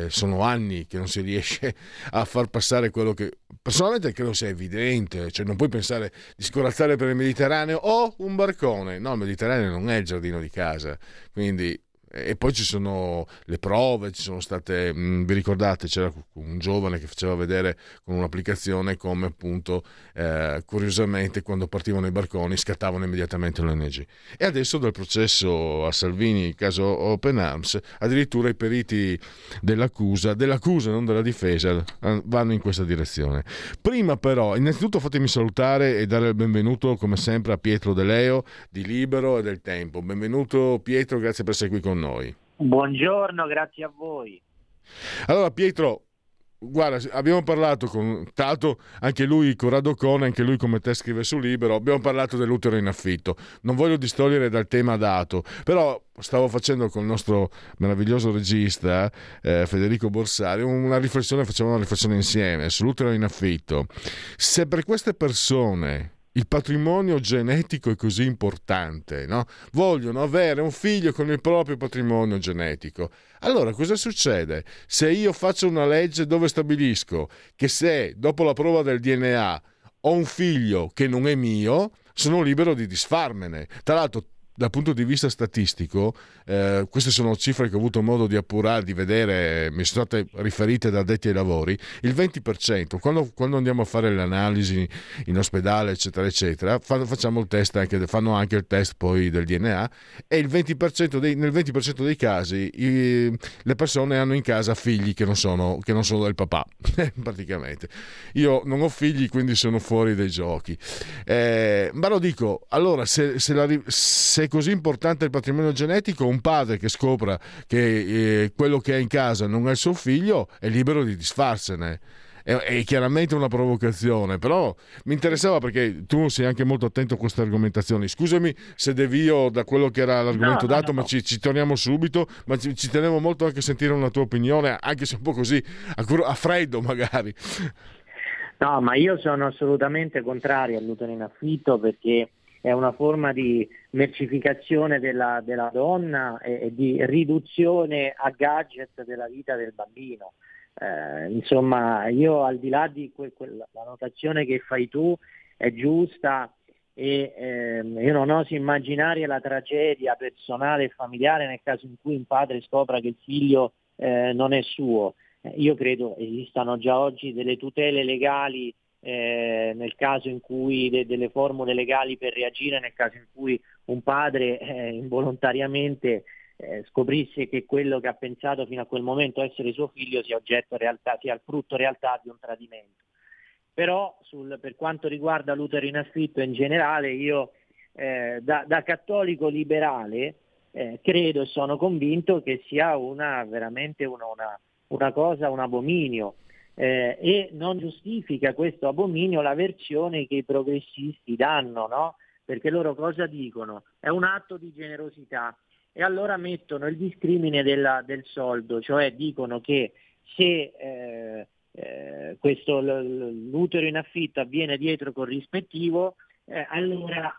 sono anni che non si riesce a far passare quello che personalmente credo sia evidente, cioè non puoi pensare di scorazzare per il Mediterraneo o un barcone, no, il Mediterraneo non è il giardino di casa, quindi. E poi ci sono le prove, ci sono state, vi ricordate, c'era un giovane che faceva vedere con un'applicazione come appunto curiosamente quando partivano i barconi scattavano immediatamente l'ONG. E adesso dal processo a Salvini, il caso Open Arms, addirittura i periti dell'accusa non della difesa, vanno in questa direzione. Prima però, innanzitutto fatemi salutare e dare il benvenuto come sempre a Pietro De Leo di Libero e del Tempo. Benvenuto Pietro, grazie per essere qui con noi. Buongiorno, grazie a voi. Allora Pietro, guarda, abbiamo parlato con Tato, anche lui Corrado Ocone, anche lui come te scrive su Libero, abbiamo parlato dell'utero in affitto, non voglio distogliere dal tema dato, però stavo facendo con il nostro meraviglioso regista Federico Borsari facevamo una riflessione insieme sull'utero in affitto. Se per queste persone il patrimonio genetico è così importante, no? Vogliono avere un figlio con il proprio patrimonio genetico. Allora cosa succede? Se io faccio una legge dove stabilisco che se dopo la prova del DNA ho un figlio che non è mio, sono libero di disfarmene. Tra l'altro dal punto di vista statistico, queste sono cifre che ho avuto modo di appurare, di vedere, mi sono state riferite da addetti ai lavori, il 20%, quando andiamo a fare l'analisi in ospedale, eccetera, eccetera, fanno anche il test poi del DNA, e nel 20% dei casi le persone hanno in casa figli che non sono del papà, praticamente. Io non ho figli, quindi sono fuori dai giochi. Ma lo dico, allora, se è così importante il patrimonio genetico, un padre che scopra che quello che ha in casa non è il suo figlio è libero di disfarsene. È chiaramente una provocazione, però mi interessava perché tu sei anche molto attento a queste argomentazioni. Scusami se devio da quello che era l'argomento dato. Ma ci torniamo subito, ma ci tenevo molto anche a sentire una tua opinione, anche se un po' così a freddo magari. No, ma io sono assolutamente contrario all'utero in affitto perché è una forma di mercificazione della donna e di riduzione a gadget della vita del bambino. Insomma, io al di là di la notazione che fai tu è giusta e io non oso immaginare la tragedia personale e familiare nel caso in cui un padre scopra che il figlio non è suo. Io credo esistano già oggi delle tutele legali nel caso in cui delle formule legali per reagire nel caso in cui un padre involontariamente scoprisse che quello che ha pensato fino a quel momento essere suo figlio sia il frutto realtà di un tradimento. Però per quanto riguarda l'utero in affitto in generale, io da cattolico liberale credo e sono convinto che sia veramente una cosa, un abominio. E non giustifica questo abominio la versione che i progressisti danno, no? Perché loro cosa dicono? È un atto di generosità e allora mettono il discrimine del soldo, cioè dicono che se l'utero in affitto avviene dietro corrispettivo allora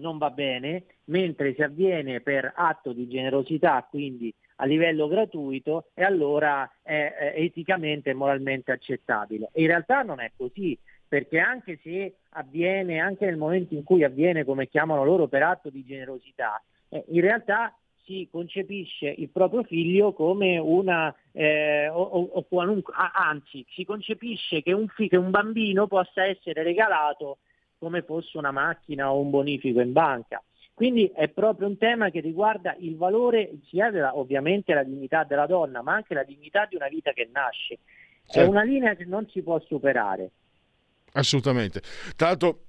non va bene, mentre se avviene per atto di generosità, quindi a livello gratuito, e allora è eticamente e moralmente accettabile. In realtà non è così, perché anche se avviene, anche nel momento in cui avviene, come chiamano loro, per atto di generosità, in realtà si concepisce il proprio figlio come si concepisce che un bambino possa essere regalato come fosse una macchina o un bonifico in banca. Quindi è proprio un tema che riguarda il valore sia ovviamente la dignità della donna, ma anche la dignità di una vita che nasce. Certo. È una linea che non si può superare. Assolutamente. Tanto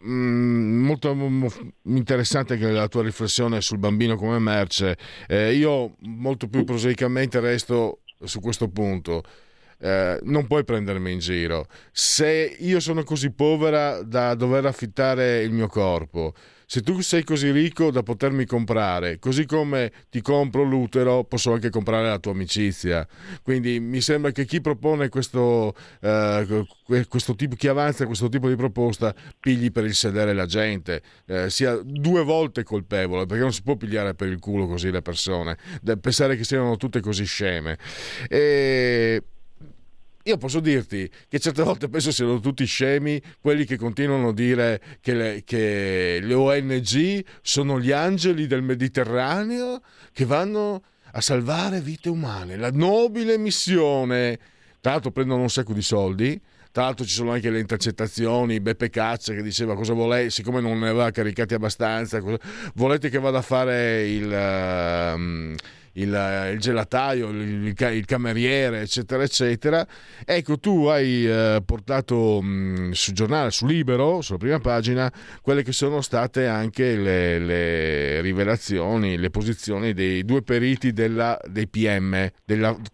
molto interessante che la tua riflessione sul bambino come merce. Io molto più prosaicamente resto su questo punto. non puoi prendermi in giro. Se io sono così povera da dover affittare il mio corpo, se tu sei così ricco da potermi comprare, così come ti compro l'utero, posso anche comprare la tua amicizia. Quindi mi sembra che chi propone questo tipo, chi avanza questo tipo di proposta, pigli per il sedere la gente, sia due volte colpevole, perché non si può pigliare per il culo così le persone, pensare che siano tutte così sceme. E io posso dirti che certe volte penso siano tutti scemi quelli che continuano a dire che le ONG sono gli angeli del Mediterraneo che vanno a salvare vite umane, la nobile missione. Tra l'altro prendono un sacco di soldi, tra l'altro ci sono anche le intercettazioni, Beppe Caccia che diceva cosa volete, siccome non ne aveva caricati abbastanza, volete che vada a fare il gelataio, il cameriere, eccetera eccetera. Ecco, tu hai portato sul giornale, su Libero, sulla prima pagina, quelle che sono state anche le rivelazioni, le posizioni dei due periti dei PM,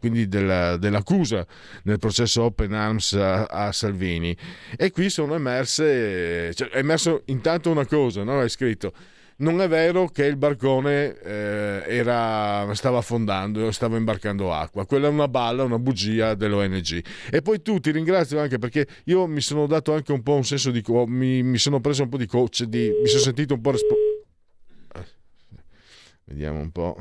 quindi dell'accusa nel processo Open Arms a Salvini. E qui sono emerse, cioè, è emerso intanto una cosa, no? Hai scritto: non è vero che il barcone stava affondando, stava imbarcando acqua. Quella è una balla, una bugia dell'ONG. E poi tu, ti ringrazio anche perché io mi sono dato anche un po' un senso di... mi sono preso un po' di coach, mi sono sentito un po'... Vediamo un po'...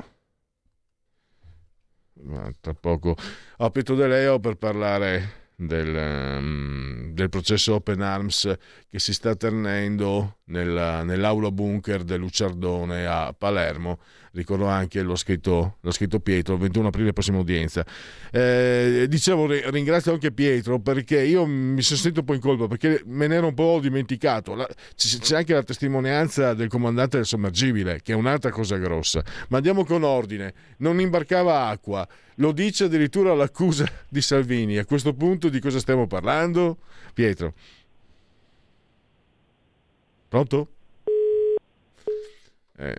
Ma tra poco... Ho Pietro De Leo per parlare del processo Open Arms che si sta tenendo nell'aula bunker del Luciardone a Palermo. Ricordo anche, l'ho scritto Pietro, il 21 aprile prossima udienza. Dicevo, ringrazio anche Pietro perché io mi sono sentito un po' in colpa perché me ne ero un po' dimenticato. C'è anche la testimonianza del comandante del sommergibile, che è un'altra cosa grossa. Ma andiamo con ordine: non imbarcava acqua, lo dice addirittura l'accusa di Salvini. A questo punto di cosa stiamo parlando? Pietro, pronto?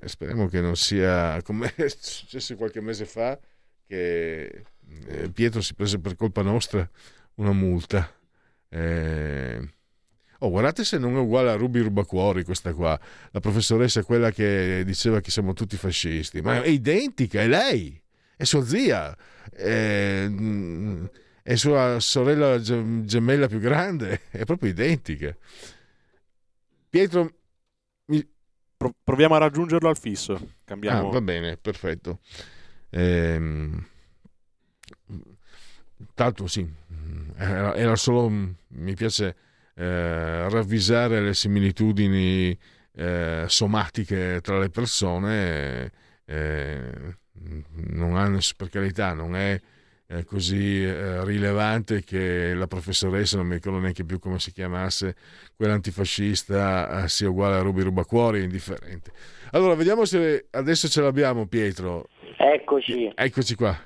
Speriamo che non sia come è successo qualche mese fa, che Pietro si prese per colpa nostra una multa. Oh, guardate se non è uguale a Rubi Rubacuori questa qua, la professoressa, quella che diceva che siamo tutti fascisti, ma è identica, è lei, è sua zia, è sua sorella gemella più grande, è proprio identica. Pietro, proviamo a raggiungerlo al fisso. Cambiamo. Ah, va bene, perfetto. Tanto sì, era solo, mi piace ravvisare le similitudini somatiche tra le persone. Non ha, per carità, non è così rilevante che la professoressa, non mi ricordo neanche più come si chiamasse, quell'antifascista, sia uguale a Rubi Rubacuori, è indifferente. Allora vediamo se adesso ce l'abbiamo, Pietro. Eccoci qua.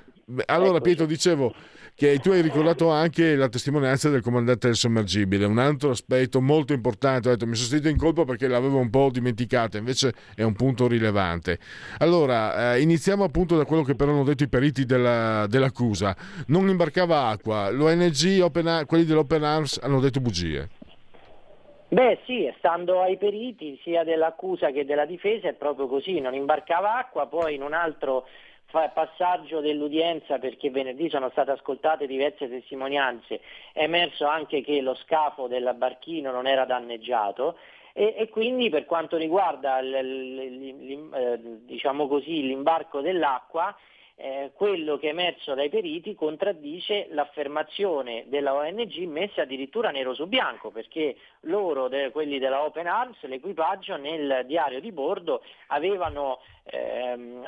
Allora, eccoci. Pietro, dicevo che tu hai ricordato anche la testimonianza del comandante del sommergibile, un altro aspetto molto importante. Ho detto, mi sono sentito in colpa perché l'avevo un po' dimenticata, invece è un punto rilevante. Allora, iniziamo appunto da quello che però hanno detto i periti dell'accusa. Non imbarcava acqua, l'ONG, quelli dell'Open Arms hanno detto bugie. Beh sì, stando ai periti sia dell'accusa che della difesa è proprio così, non imbarcava acqua. Poi in un altro passaggio dell'udienza, perché venerdì sono state ascoltate diverse testimonianze, è emerso anche che lo scafo del barchino non era danneggiato e quindi per quanto riguarda diciamo così, l'imbarco dell'acqua, quello che è emerso dai periti contraddice l'affermazione della ONG messa addirittura nero su bianco, perché loro, quelli della Open Arms, l'equipaggio nel diario di bordo avevano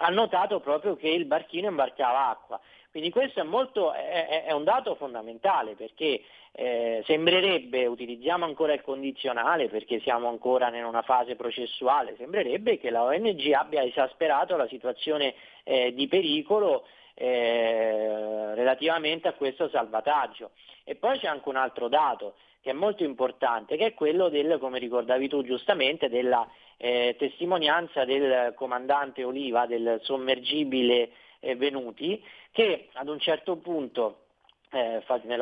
annotato proprio che il barchino imbarcava acqua. Quindi questo è un dato fondamentale, perché sembrerebbe, utilizziamo ancora il condizionale perché siamo ancora in una fase processuale, sembrerebbe che la ONG abbia esasperato la situazione di pericolo relativamente a questo salvataggio. E poi c'è anche un altro dato che è molto importante, che è quello come ricordavi tu giustamente, della testimonianza del comandante Oliva del sommergibile Venuti, che ad un certo punto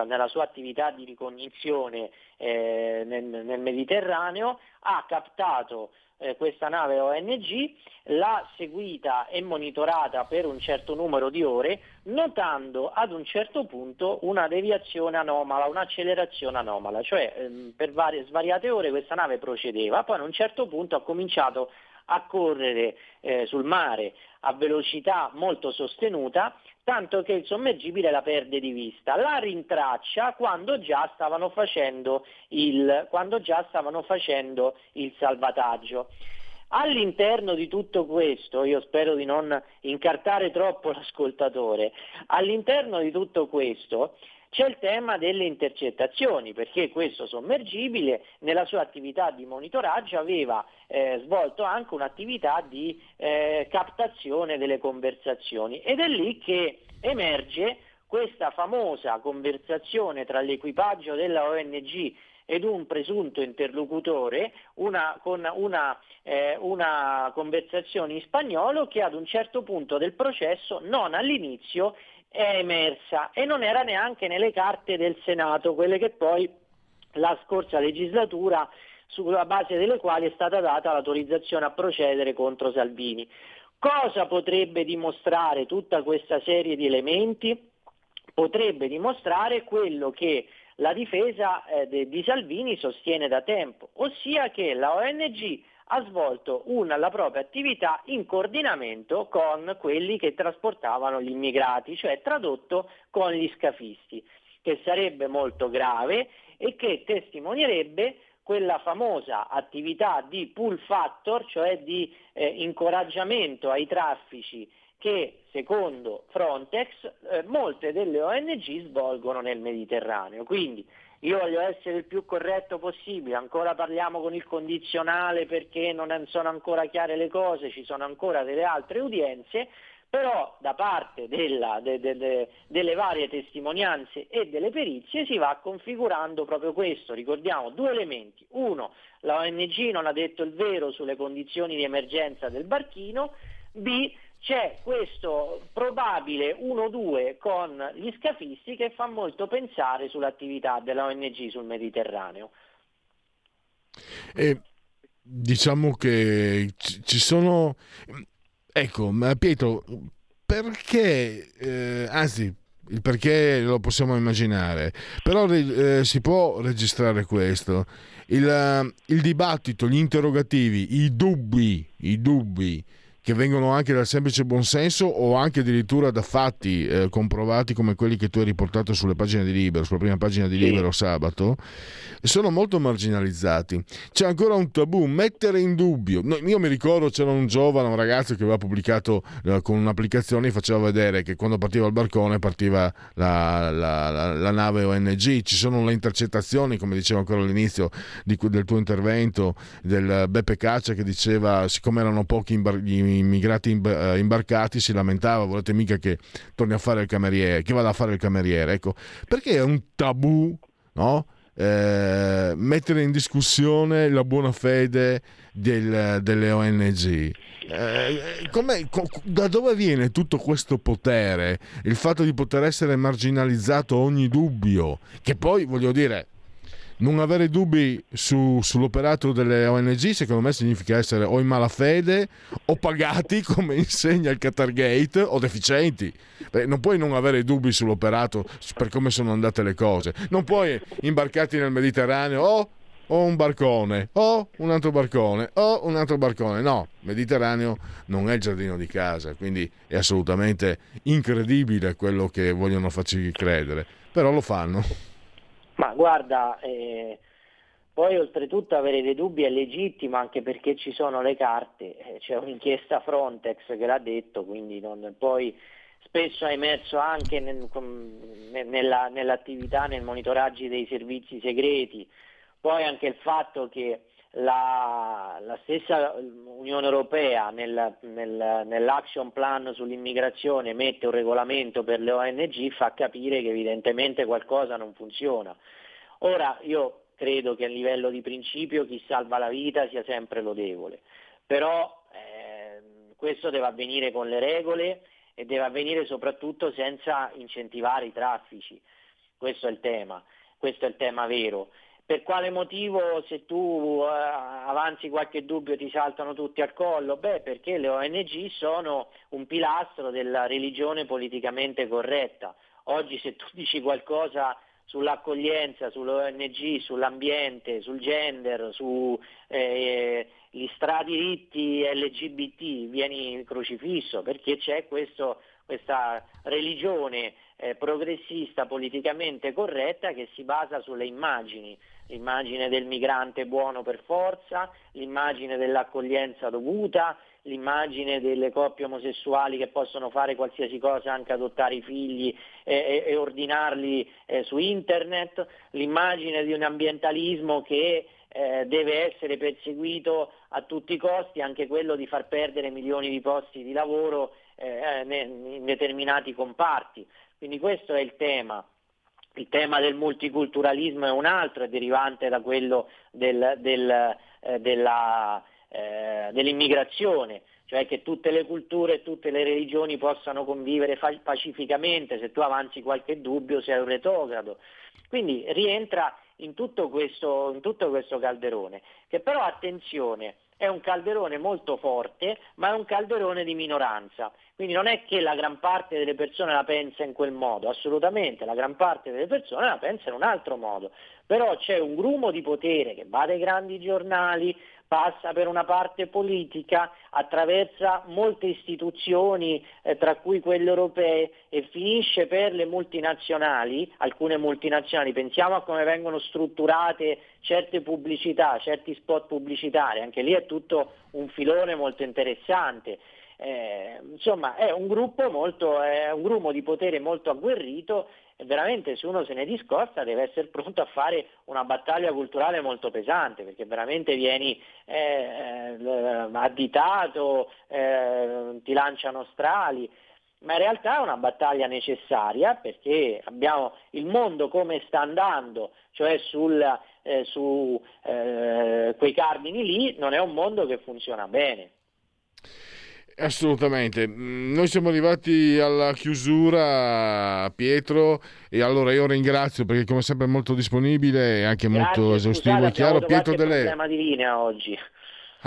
nella sua attività di ricognizione nel Mediterraneo, ha captato questa nave ONG, l'ha seguita e monitorata per un certo numero di ore, notando ad un certo punto una deviazione anomala, un'accelerazione anomala, cioè per svariate ore questa nave procedeva, poi a un certo punto ha cominciato a correre sul mare a velocità molto sostenuta, tanto che il sommergibile la perde di vista, la rintraccia quando già stavano facendo il salvataggio. All'interno di tutto questo, io spero di non incartare troppo l'ascoltatore, all'interno di tutto questo c'è il tema delle intercettazioni, perché questo sommergibile nella sua attività di monitoraggio aveva svolto anche un'attività di captazione delle conversazioni, ed è lì che emerge questa famosa conversazione tra l'equipaggio della ONG ed un presunto interlocutore, una conversazione in spagnolo che ad un certo punto del processo, non all'inizio, è emersa e non era neanche nelle carte del Senato, quelle che poi la scorsa legislatura, sulla base delle quali è stata data l'autorizzazione a procedere contro Salvini. Cosa potrebbe dimostrare tutta questa serie di elementi? Potrebbe dimostrare quello che la difesa di Salvini sostiene da tempo, ossia che la ONG ha svolto la propria attività in coordinamento con quelli che trasportavano gli immigrati, cioè tradotto con gli scafisti, che sarebbe molto grave e che testimonierebbe quella famosa attività di pull factor, cioè di incoraggiamento ai traffici che, secondo Frontex, molte delle ONG svolgono nel Mediterraneo. Quindi, io voglio essere il più corretto possibile, ancora parliamo con il condizionale perché non sono ancora chiare le cose, ci sono ancora delle altre udienze, però da parte delle varie testimonianze e delle perizie si va configurando proprio questo. Ricordiamo due elementi: uno, la ONG non ha detto il vero sulle condizioni di emergenza del barchino; b, c'è questo probabile 1-2 con gli scafisti che fa molto pensare sull'attività della ONG sul Mediterraneo. Diciamo che ci sono... Ecco, ma Pietro, perché... anzi, il perché lo possiamo immaginare, però si può registrare questo. Il dibattito, gli interrogativi, i dubbi che vengono anche dal semplice buonsenso o anche addirittura da fatti comprovati come quelli che tu hai riportato sulle pagine di Libero, sulla prima pagina di Libero sabato, sono molto marginalizzati. C'è ancora un tabù, mettere in dubbio. Io mi ricordo c'era un ragazzo che aveva pubblicato con un'applicazione, faceva vedere che quando partiva il barcone partiva la nave ONG. Ci sono le intercettazioni, come dicevo ancora all'inizio del tuo intervento, del Beppe Caccia, che diceva, siccome erano pochi immigrati imbarcati, si lamentava, volete mica che torni a fare il cameriere, che vada a fare il cameriere. Ecco, perché è un tabù, no? Mettere in discussione la buona fede delle ONG. Da dove viene tutto questo potere, il fatto di poter essere marginalizzato ogni dubbio, che poi, voglio dire, non avere dubbi sull'operato delle ONG secondo me significa essere o in malafede o pagati, come insegna il Qatargate, o deficienti. Beh, non puoi non avere dubbi sull'operato, per come sono andate le cose. Non puoi imbarcarti nel Mediterraneo o un barcone, o un altro barcone, o un altro barcone. No, Mediterraneo non è il giardino di casa, quindi è assolutamente incredibile quello che vogliono farci credere, però lo fanno. Ma guarda, poi oltretutto avere dei dubbi è legittimo, anche perché ci sono le carte, c'è un'inchiesta Frontex che l'ha detto, quindi poi spesso è emerso anche nell'attività, nel monitoraggio dei servizi segreti. Poi anche il fatto che la stessa Unione Europea nell'action plan sull'immigrazione mette un regolamento per le ONG fa capire che evidentemente qualcosa non funziona. Ora, io credo che a livello di principio chi salva la vita sia sempre lodevole, però questo deve avvenire con le regole e deve avvenire soprattutto senza incentivare i traffici. Questo è il tema, questo è il tema vero. Per quale motivo, se tu avanzi qualche dubbio, ti saltano tutti al collo? Beh, perché le ONG sono un pilastro della religione politicamente corretta. Oggi se tu dici qualcosa sull'accoglienza, sull'ONG, sull'ambiente, sul gender, sugli stradiritti LGBT, vieni crocifisso, perché c'è questa religione progressista politicamente corretta che si basa sulle immagini, l'immagine del migrante buono per forza, l'immagine dell'accoglienza dovuta, l'immagine delle coppie omosessuali che possono fare qualsiasi cosa, anche adottare i figli e ordinarli su internet, l'immagine di un ambientalismo che deve essere perseguito a tutti i costi, anche quello di far perdere milioni di posti di lavoro in determinati comparti. Quindi questo è il tema. Il tema del multiculturalismo è un altro, è derivante da quello dell'immigrazione, cioè che tutte le culture e tutte le religioni possano convivere pacificamente. Se tu avanzi qualche dubbio sei un retrogrado. Quindi rientra in tutto questo calderone, che però, attenzione, è un calderone molto forte, ma è un calderone di minoranza. Quindi non è che la gran parte delle persone la pensa in quel modo, assolutamente, la gran parte delle persone la pensa in un altro modo. Però c'è un grumo di potere che va dai grandi giornali, passa per una parte politica, attraversa molte istituzioni, tra cui quelle europee, e finisce per le multinazionali, alcune multinazionali. Pensiamo a come vengono strutturate certe pubblicità, certi spot pubblicitari, anche lì è tutto un filone molto interessante. Insomma, è un gruppo molto, è un grumo di potere molto agguerrito, e veramente se uno se ne discosta deve essere pronto a fare una battaglia culturale molto pesante, perché veramente vieni additato, ti lanciano strali, ma in realtà è una battaglia necessaria, perché abbiamo il mondo come sta andando, cioè su quei cardini lì, non è un mondo che funziona bene. Assolutamente, noi siamo arrivati alla chiusura, Pietro, e allora io ringrazio perché come sempre è molto disponibile e anche grazie, molto esaustivo, scusate, e chiaro. Pietro De Leo, problema di linea oggi.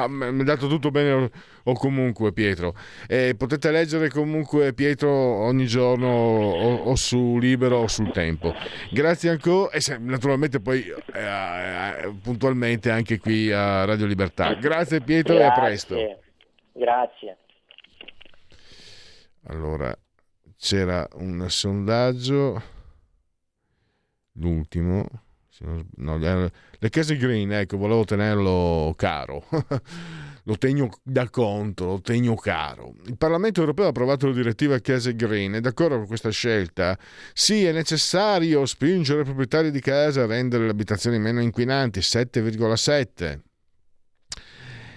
Mi è dato tutto bene o comunque, Pietro, potete leggere comunque Pietro ogni giorno o su Libero o sul Tempo. Grazie ancora e naturalmente poi puntualmente anche qui a Radio Libertà. Grazie Pietro, grazie. E a presto. Grazie. Allora, c'era un sondaggio, l'ultimo, no, le case green, ecco, volevo tenerlo caro, lo tengo da conto, lo tengo caro. Il Parlamento Europeo ha approvato la direttiva case green, è d'accordo con questa scelta? Sì, è necessario spingere i proprietari di casa a rendere le abitazioni meno inquinanti, 7,7%.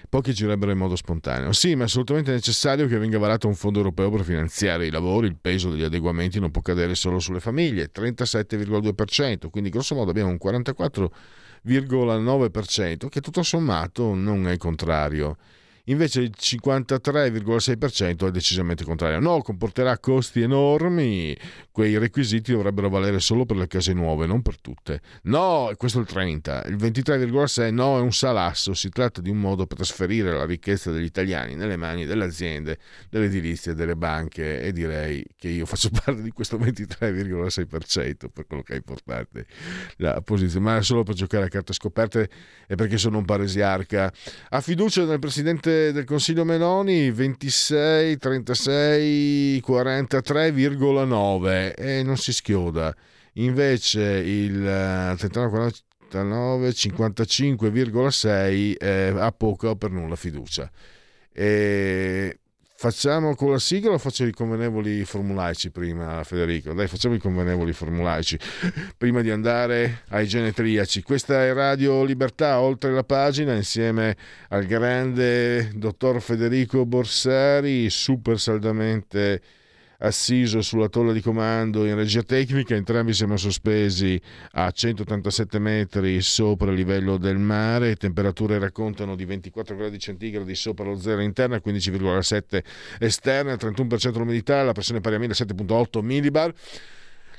Pochi girerebbero in modo spontaneo. Sì, ma è assolutamente necessario che venga varato un fondo europeo per finanziare i lavori, il peso degli adeguamenti non può cadere solo sulle famiglie, 37,2%, quindi grosso modo abbiamo un 44,9% che tutto sommato non è contrario. Invece il 53,6% è decisamente contrario. No, comporterà costi enormi, quei requisiti dovrebbero valere solo per le case nuove, non per tutte. No, questo è il 30, il 23,6 no, è un salasso, si tratta di un modo per trasferire la ricchezza degli italiani nelle mani delle aziende, delle edilizie, delle banche, e direi che io faccio parte di questo 23,6% per quello che è importante la posizione, ma solo per giocare a carte scoperte e perché sono un paresiarca. Ha fiducia nel Presidente del Consiglio Meloni, 26, 36, 43,9 e non si schioda. Invece il 39, 49, 55,6 ha poca o per nulla fiducia. E facciamo con la sigla o faccio i convenevoli formulaici prima, Federico? Dai, facciamo i convenevoli formulaici prima di andare ai genetriaci. Questa è Radio Libertà, oltre la pagina, insieme al grande dottor Federico Borsari, super saldamente assiso sulla tolla di comando in regia tecnica. Entrambi siamo sospesi a 187 metri sopra il livello del mare, temperature raccontano di 24 gradi centigradi sopra lo zero interna, 15,7 esterna, 31% l'umidità, la pressione pari a 1007,8 millibar.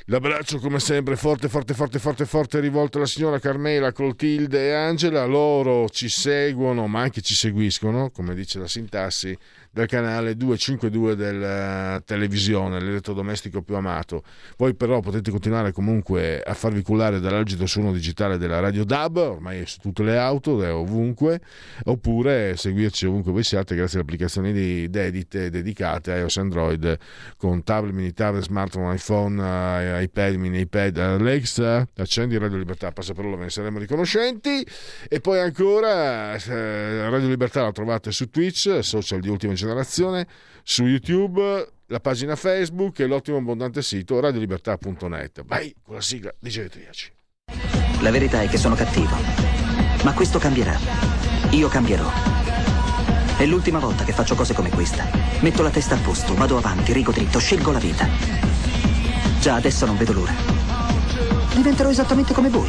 L'abbraccio come sempre forte, forte, forte, forte, forte rivolto alla signora Carmela, Clotilde e Angela. Loro ci seguono, ma anche ci seguiscono, come dice la sintassi, dal canale 252 della televisione, l'elettrodomestico più amato. Voi però potete continuare comunque a farvi cullare dall'algido suono digitale della Radio DAB, ormai è su tutte le auto, è ovunque, oppure seguirci ovunque voi siate grazie alle applicazioni dedicate a iOS, Android, con tablet, mini tablet, smartphone, iPhone, iPad, mini iPad. Alexa, accendi Radio Libertà, passa per loro, ve ne saremo riconoscenti. E poi ancora Radio Libertà la trovate su Twitch, social di ultima generazione, su YouTube, la pagina Facebook e l'ottimo abbondante sito radiolibertà.net. Vai con la sigla di Genetriaci. La verità è che sono cattivo, ma questo cambierà. Io cambierò. È l'ultima volta che faccio cose come questa. Metto la testa a posto, vado avanti, rigo dritto, scelgo la vita. Già adesso non vedo l'ora. Diventerò esattamente come voi.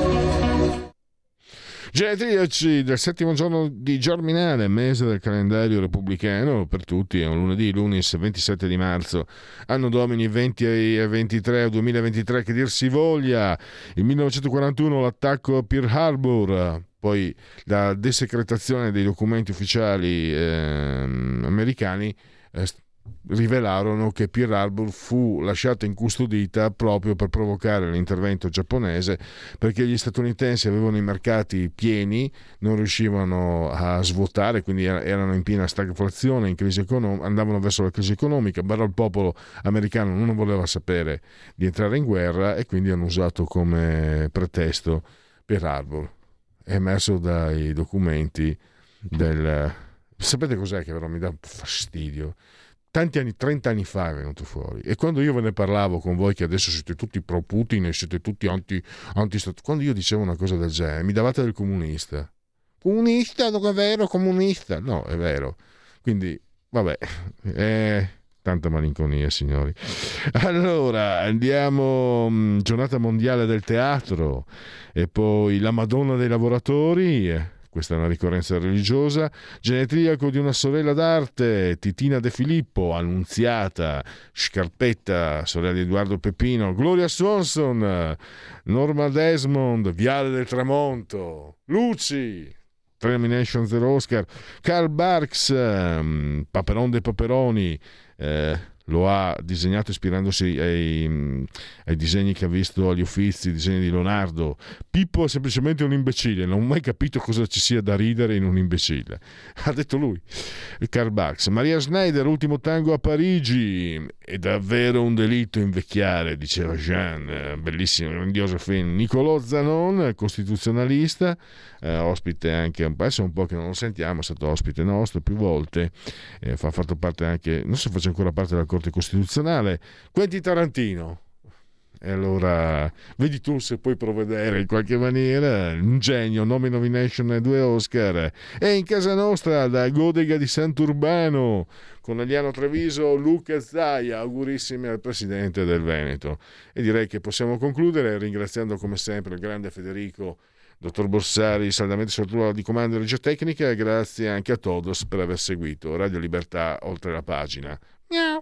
Genetriaci del settimo giorno di Germinale, mese del calendario repubblicano, per tutti è un lunedì, lunis 27 di marzo, anno domini 20 e 23, 2023 che dir si voglia. Il 1941 l'attacco a Pearl Harbor, poi la desecretazione dei documenti ufficiali americani rivelarono che Pearl Harbor fu lasciata incustodita proprio per provocare l'intervento giapponese, perché gli statunitensi avevano i mercati pieni, non riuscivano a svuotare, quindi erano in piena stagflazione, in crisi andavano verso la crisi economica, però il popolo americano non voleva sapere di entrare in guerra e quindi hanno usato come pretesto Pearl Harbor, emerso dai documenti del... Sapete cos'è che però mi dà fastidio? Tanti anni, 30 anni fa è venuto fuori, e quando io ve ne parlavo con voi che adesso siete tutti pro Putin e siete tutti anti-stato, quando io dicevo una cosa del genere mi davate del comunista, non è vero, comunista, no, è vero, quindi vabbè, tanta malinconia, signori. Allora andiamo, giornata mondiale del teatro, e poi la Madonna dei lavoratori. Questa è una ricorrenza religiosa. Genetriaco di una sorella d'arte, Titina De Filippo, Annunziata Scarpetta, sorella di Edoardo Pepino, Gloria Swanson, Norma Desmond, Viale del Tramonto, Luci, tre nomination, zero Oscar, Karl Barks, Paperon dei Paperoni, lo ha disegnato ispirandosi ai disegni che ha visto agli Uffizi, i disegni di Leonardo. Pippo è semplicemente un imbecille, non ho mai capito cosa ci sia da ridere in un imbecille, ha detto lui, Karl Barks. Maria Schneider, Ultimo tango a Parigi, è davvero un delitto invecchiare, diceva Jean, bellissimo, grandioso film. Nicolò Zanon, costituzionalista, ospite anche, adesso un po' che non lo sentiamo, è stato ospite nostro più volte, ha fatto parte anche, non so se faccia ancora parte della Corte Costituzionale. Quentin Tarantino, e allora vedi tu se puoi provvedere in qualche maniera, un genio, 9 nomination e 2 Oscar. E in casa nostra, da Godega di Sant'Urbano, con Eliano Treviso, Luca Zaia, augurissimi al Presidente del Veneto. E direi che possiamo concludere ringraziando come sempre il grande Federico, dottor Borsari, saldamente sul ruolo di comando di regia tecnica, e grazie anche a todos per aver seguito Radio Libertà oltre la pagina. Miau.